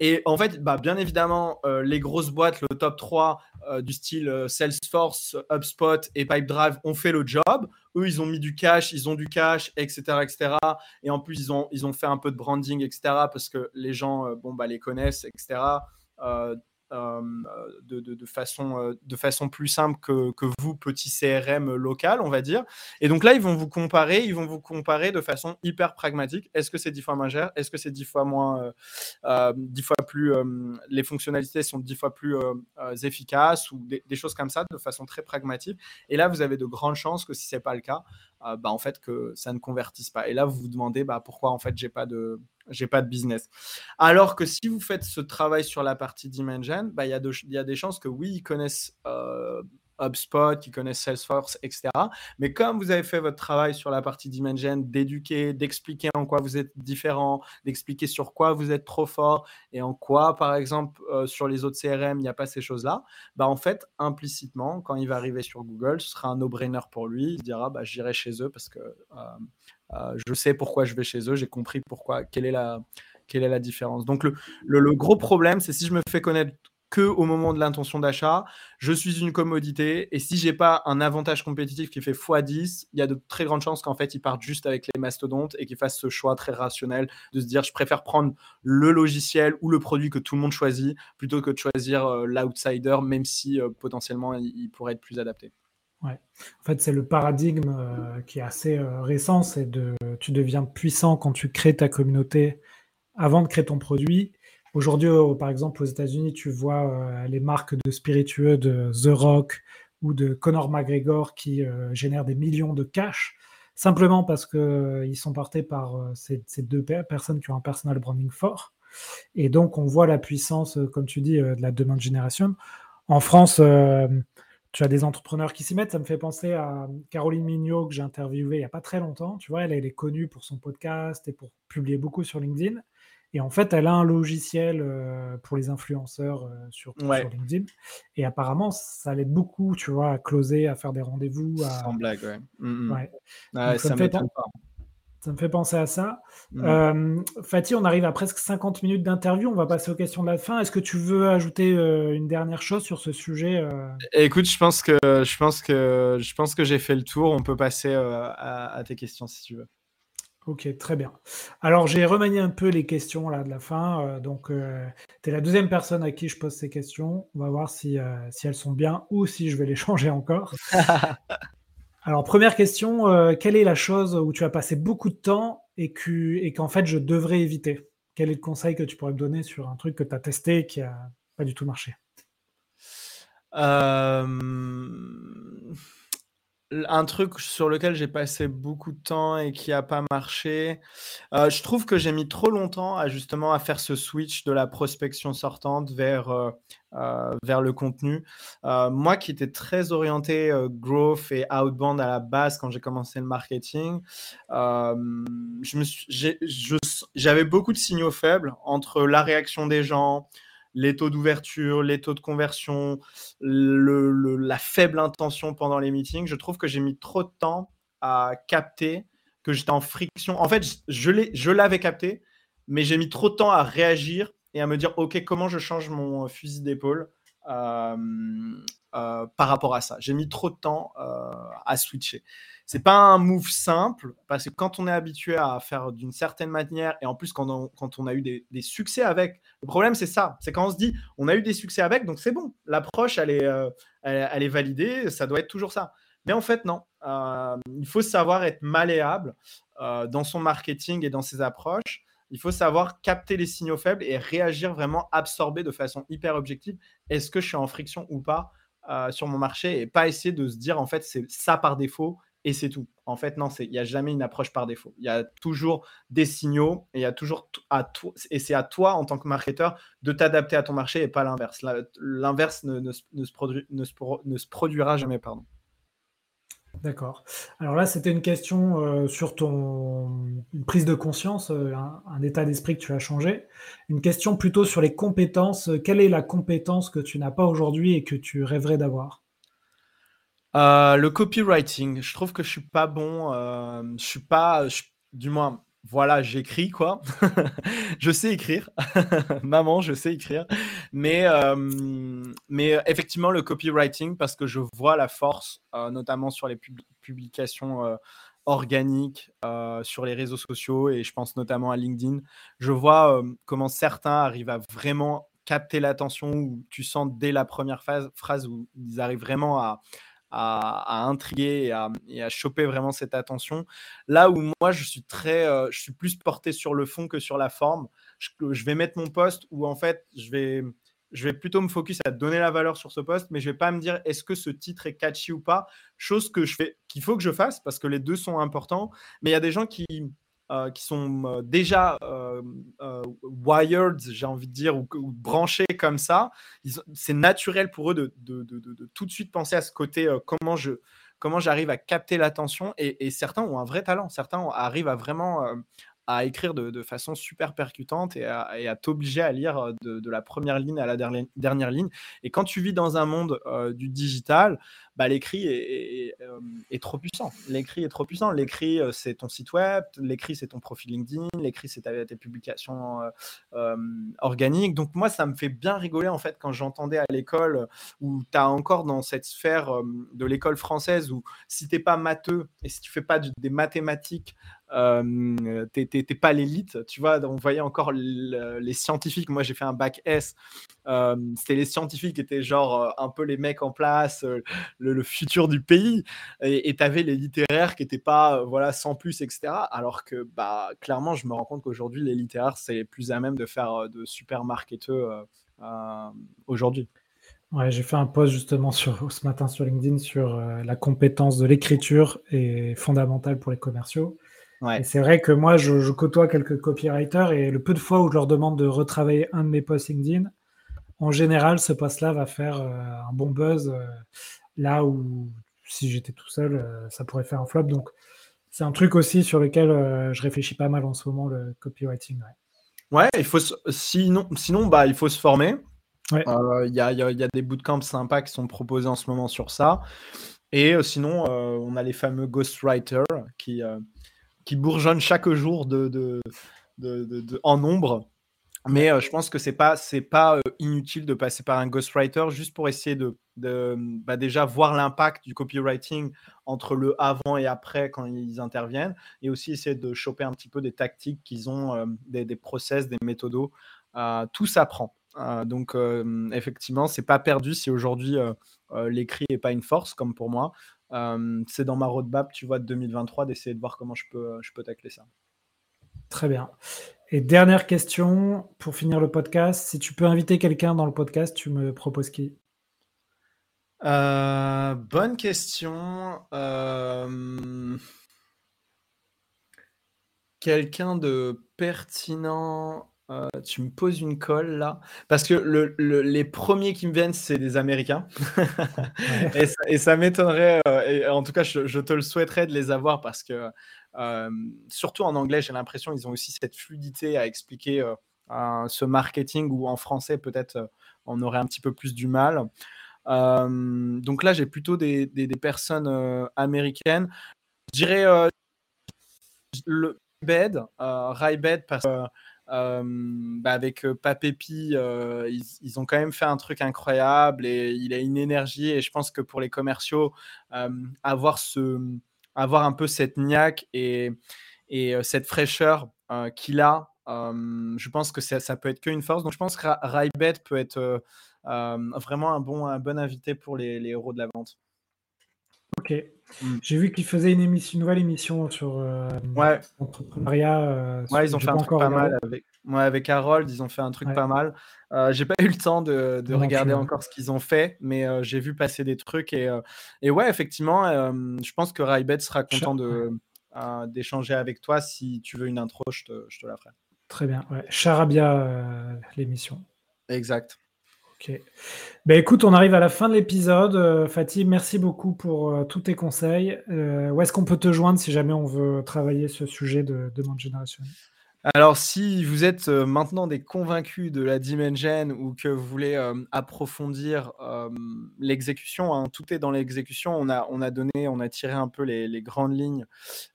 Et en fait, bah, bien évidemment, euh, les grosses boîtes, le top trois euh, du style euh, Salesforce, HubSpot et Pipedrive ont fait le job. Eux, ils ont mis du cash, ils ont du cash, et cetera, et cetera. Et en plus, ils ont, ils ont fait un peu de branding, et cetera, parce que les gens euh, bon, bah, les connaissent, et cetera, euh, Euh, de, de, de, façon, de façon plus simple que, que vous, petit C R M local, on va dire. Et donc là, ils vont vous comparer, ils vont vous comparer de façon hyper pragmatique. Est-ce que c'est dix fois moins cher ? Est-ce que c'est dix fois moins, euh, dix fois plus, euh, les fonctionnalités sont dix fois plus euh, euh, efficaces ou des, des choses comme ça, de façon très pragmatique. Et là, vous avez de grandes chances que si c'est pas le cas, euh, bah, en fait, que ça ne convertisse pas. Et là, vous vous demandez bah, pourquoi en fait, j'ai pas de j'ai pas de business. Alors que si vous faites ce travail sur la partie Demand Gen, bah, il y a de, il y a des chances que oui, ils connaissent euh, HubSpot, qui connaissent Salesforce, et cetera. Mais comme vous avez fait votre travail sur la partie Demand Gen, d'éduquer, d'expliquer en quoi vous êtes différent, d'expliquer sur quoi vous êtes trop fort et en quoi, par exemple, euh, sur les autres C R M, il n'y a pas ces choses-là, bah, en fait, implicitement, quand il va arriver sur Google, ce sera un no-brainer pour lui. Il se dira, bah, j'irai chez eux parce que euh, euh, je sais pourquoi je vais chez eux, j'ai compris pourquoi, quelle est la, quelle est la différence. Donc, le, le, le gros problème, c'est si je me fais connaître qu'au moment de l'intention d'achat, je suis une commodité et si je n'ai pas un avantage compétitif qui fait fois dix, il y a de très grandes chances qu'en fait, ils partent juste avec les mastodontes et qu'ils fassent ce choix très rationnel de se dire je préfère prendre le logiciel ou le produit que tout le monde choisit plutôt que de choisir euh, l'outsider, même si euh, potentiellement, il, il pourrait être plus adapté. Ouais. En fait, c'est le paradigme euh, qui est assez euh, récent, c'est de tu deviens puissant quand tu crées ta communauté avant de créer ton produit. Aujourd'hui, par exemple, aux États-Unis, tu vois euh, les marques de spiritueux de The Rock ou de Conor McGregor qui euh, génèrent des millions de cash simplement parce qu'ils euh, sont portés par euh, ces, ces deux personnes qui ont un personal branding fort. Et donc, on voit la puissance, comme tu dis, euh, de la demand generation. En France, euh, tu as des entrepreneurs qui s'y mettent. Ça me fait penser à Caroline Mignot que j'ai interviewée il n'y a pas très longtemps. Tu vois, elle, elle est connue pour son podcast et pour publier beaucoup sur LinkedIn. Et en fait, elle a un logiciel euh, pour les influenceurs euh, sur, ouais. sur LinkedIn. Et apparemment, ça l'aide beaucoup, tu vois, à closer, à faire des rendez-vous. À... Sans blague, ouais. Mm-hmm. ouais. Ah, Donc, ça, ça, me fait pen... ça me fait penser à ça. Mm-hmm. Euh, Fathi, on arrive à presque cinquante minutes d'interview. On va passer aux questions de la fin. Est-ce que tu veux ajouter euh, une dernière chose sur ce sujet euh... Écoute, je pense, que, je, pense que, je pense que j'ai fait le tour. On peut passer euh, à, à tes questions si tu veux. Ok, très bien. Alors, j'ai remanié un peu les questions là, de la fin. Euh, donc, euh, tu es la deuxième personne à qui je pose ces questions. On va voir si, euh, si elles sont bien ou si je vais les changer encore. Alors, première question, euh, quelle est la chose où tu as passé beaucoup de temps et, que, et qu'en fait, je devrais éviter ? Quel est le conseil que tu pourrais me donner sur un truc que tu as testé et qui n'a pas du tout marché ? euh... Un truc sur lequel j'ai passé beaucoup de temps et qui n'a pas marché, euh, je trouve que j'ai mis trop longtemps à justement à faire ce switch de la prospection sortante vers, euh, euh, vers le contenu. Euh, moi qui étais très orienté euh, growth et outbound à la base quand j'ai commencé le marketing, euh, je me suis, j'ai, je, j'avais beaucoup de signaux faibles entre la réaction des gens, les taux d'ouverture, les taux de conversion, le, le, la faible intention pendant les meetings. Je trouve que j'ai mis trop de temps à capter que j'étais en friction. En fait, je, l'ai, je l'avais capté, mais j'ai mis trop de temps à réagir et à me dire « Ok, comment je change mon fusil d'épaule euh, euh, par rapport à ça ?» J'ai mis trop de temps euh, à switcher. Ce n'est pas un move simple parce que quand on est habitué à faire d'une certaine manière et en plus quand on, quand on a eu des, des succès avec, le problème c'est ça, c'est quand on se dit on a eu des succès avec donc c'est bon, l'approche elle est, euh, elle, elle est validée, ça doit être toujours ça. Mais en fait non, euh, il faut savoir être malléable euh, dans son marketing et dans ses approches, il faut savoir capter les signaux faibles et réagir vraiment, absorber de façon hyper objective, est-ce que je suis en friction ou pas euh, sur mon marché et pas essayer de se dire en fait c'est ça par défaut. Et c'est tout. En fait, non, il n'y a jamais une approche par défaut. Il y a toujours des signaux et, y a toujours t- à to- et c'est à toi, en tant que marketeur, de t'adapter à ton marché et pas l'inverse. La, l'inverse ne, ne, ne, se produ- ne, se pro- ne se produira jamais. Pardon. D'accord. Alors là, c'était une question euh, sur ton une prise de conscience, euh, un, un état d'esprit que tu as changé. Une question plutôt sur les compétences. Quelle est la compétence que tu n'as pas aujourd'hui et que tu rêverais d'avoir ? Euh, le copywriting, je trouve que je suis pas bon, euh, je suis pas, je, du moins, voilà, j'écris quoi, je sais écrire, maman, je sais écrire, mais, euh, mais effectivement le copywriting parce que je vois la force, euh, notamment sur les pub- publications euh, organiques euh, sur les réseaux sociaux et je pense notamment à LinkedIn, je vois euh, comment certains arrivent à vraiment capter l'attention où tu sens dès la première phase, phrase où ils arrivent vraiment à À, à intriguer et à, et à choper vraiment cette attention. Là où moi, je suis très, euh, je suis plus porté sur le fond que sur la forme. Je, je vais mettre mon post où en fait, je vais, je vais plutôt me focus à donner la valeur sur ce post, mais je vais pas me dire est-ce que ce titre est catchy ou pas. Chose que je fais, qu'il faut que je fasse parce que les deux sont importants. Mais il y a des gens qui euh, qui sont déjà euh, euh, wired, j'ai envie de dire, ou, ou branchés comme ça, ils, c'est naturel pour eux de, de, de, de, de tout de suite penser à ce côté euh, comment je comment j'arrive à capter l'attention. Et, et certains ont un vrai talent, certains ont, arrivent à vraiment euh, à écrire de, de façon super percutante et à, et à t'obliger à lire de, de la première ligne à la dernière, dernière ligne. Et quand tu vis dans un monde euh, du digital, bah, l'écrit est, est, est trop puissant. L'écrit est trop puissant. L'écrit, c'est ton site web. L'écrit, c'est ton profil LinkedIn. L'écrit, c'est ta, tes publications euh, euh, organiques. Donc, moi, ça me fait bien rigoler, en fait, quand j'entendais à l'école où tu as encore dans cette sphère euh, de l'école française où si tu n'es pas matheux et si tu ne fais pas du, des mathématiques, euh, tu n'es pas l'élite. Tu vois, on voyait encore l, les scientifiques. Moi, j'ai fait un bac S. Euh, c'était les scientifiques qui étaient genre euh, un peu les mecs en place, euh, le, le futur du pays, et tu avais les littéraires qui n'étaient pas euh, voilà, sans plus, et cetera. Alors que bah, clairement, je me rends compte qu'aujourd'hui, les littéraires, c'est les plus à même de faire euh, de super marketeux euh, euh, aujourd'hui. Ouais, j'ai fait un post justement sur, ce matin sur LinkedIn sur euh, la compétence de l'écriture est fondamentale pour les commerciaux. Ouais. Et c'est vrai que moi, je, je côtoie quelques copywriters et le peu de fois où je leur demande de retravailler un de mes posts LinkedIn, en général, ce post-là va faire euh, un bon buzz, euh, là où, si j'étais tout seul, euh, ça pourrait faire un flop. Donc, c'est un truc aussi sur lequel euh, je réfléchis pas mal en ce moment, le copywriting. Ouais, ouais il faut se... sinon, sinon bah, il faut se former. Ouais. Euh, y a, y a, y a des bootcamps sympas qui sont proposés en ce moment sur ça. Et euh, sinon, euh, on a les fameux ghostwriters qui, euh, qui bourgeonnent chaque jour de, de, de, de, de, en nombre. Mais euh, je pense que c'est pas c'est pas euh, inutile de passer par un ghostwriter juste pour essayer de, de bah déjà voir l'impact du copywriting entre le avant et après quand ils interviennent, et aussi essayer de choper un petit peu des tactiques qu'ils ont, euh, des, des process, des méthodos. Euh, tout s'apprend. Euh, donc euh, effectivement, c'est pas perdu si aujourd'hui euh, euh, l'écrit n'est pas une force, comme pour moi. Euh, c'est dans ma roadmap, tu vois, de deux mille vingt-trois d'essayer de voir comment je peux, je peux tacler ça. Très bien. Et dernière question, pour finir le podcast, si tu peux inviter quelqu'un dans le podcast, tu me proposes qui ? euh, Bonne question. Euh... Quelqu'un de pertinent. Euh, tu me poses une colle là. Parce que le, le, les premiers qui me viennent, c'est des Américains. et, ça, et ça m'étonnerait, euh, et en tout cas, je, je te le souhaiterais de les avoir parce que Euh, surtout en anglais, j'ai l'impression qu'ils ont aussi cette fluidité à expliquer euh, un, ce marketing où en français, peut-être, euh, on aurait un petit peu plus du mal. Euh, donc là, j'ai plutôt des, des, des personnes euh, américaines. Je dirais euh, le Rybet, euh, Rybet parce que euh, euh, bah avec euh, Papépi, euh, ils, ils ont quand même fait un truc incroyable et il a une énergie. Et je pense que pour les commerciaux, euh, avoir ce... avoir un peu cette niaque et, et cette fraîcheur euh, qu'il a, euh, je pense que ça, ça peut être qu'une force. Donc, je pense que Rybet peut être euh, euh, vraiment un bon, un bon invité pour les, les héros de la vente. Ok. Mm. J'ai vu qu'ils faisaient une, émission, une nouvelle émission sur euh, ouais. l'entrepreneuriat. Euh, ouais, ils ont fait un truc pas mal avec, ouais, avec Harold. Ils ont fait un truc ouais. pas mal. Euh, j'ai pas eu le temps de, de non, regarder encore ce qu'ils ont fait, mais euh, j'ai vu passer des trucs. Et, euh, et ouais, effectivement, euh, je pense que Rybet sera content de, euh, d'échanger avec toi. Si tu veux une intro, je te, je te la ferai. Très bien. Ouais. Charabia, euh, l'émission. Exact. Ok. Ben écoute, on arrive à la fin de l'épisode. Euh, Fathi, merci beaucoup pour euh, tous tes conseils. Euh, où est-ce qu'on peut te joindre si jamais on veut travailler ce sujet de Demand Generation ? Alors, si vous êtes euh, maintenant des convaincus de la Demand Gen ou que vous voulez euh, approfondir euh, l'exécution, hein, tout est dans l'exécution. On a, on a donné, on a tiré un peu les, les grandes lignes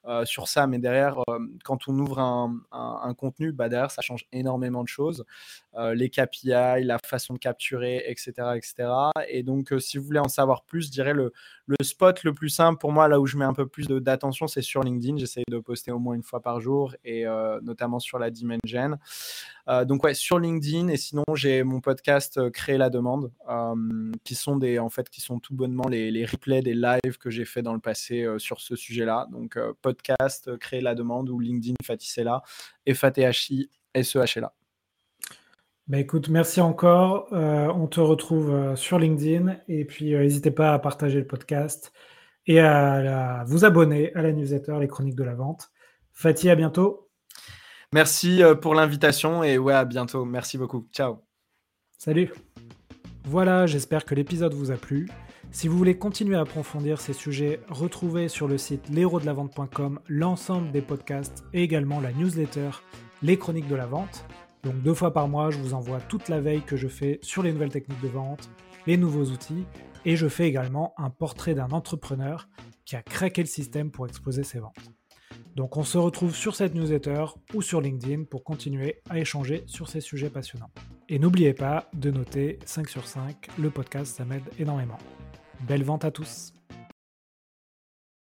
euh, sur ça, mais derrière, euh, quand on ouvre un, un, un contenu, bah derrière, ça change énormément de choses. Euh, les K P I, la façon de capturer, et cetera, et cetera. Et donc, euh, si vous voulez en savoir plus, je dirais le, le spot le plus simple pour moi, là où je mets un peu plus de, d'attention, c'est sur LinkedIn. J'essaie de poster au moins une fois par jour et euh, notamment sur la Demand Gen. Euh, donc, ouais, sur LinkedIn. Et sinon, j'ai mon podcast euh, Créer la demande, euh, qui sont des, en fait, qui sont tout bonnement les, les replays des lives que j'ai fait dans le passé euh, sur ce sujet-là. Donc, euh, podcast euh, Créer la demande ou LinkedIn Fathi Sehla, F A T H I S E H L A. Bah écoute, merci encore. Euh, on te retrouve euh, sur LinkedIn et puis euh, n'hésitez pas à partager le podcast et à, à vous abonner à la newsletter Les Chroniques de la vente. Fathi, à bientôt. Merci pour l'invitation et ouais, à bientôt. Merci beaucoup. Ciao. Salut. Voilà, j'espère que l'épisode vous a plu. Si vous voulez continuer à approfondir ces sujets, retrouvez sur le site les héros de la vente point com l'ensemble des podcasts et également la newsletter Les Chroniques de la vente. Donc deux fois par mois, je vous envoie toute la veille que je fais sur les nouvelles techniques de vente, les nouveaux outils, et je fais également un portrait d'un entrepreneur qui a craqué le système pour exploser ses ventes. Donc on se retrouve sur cette newsletter ou sur LinkedIn pour continuer à échanger sur ces sujets passionnants. Et n'oubliez pas de noter cinq sur cinq, le podcast, ça m'aide énormément. Belle vente à tous!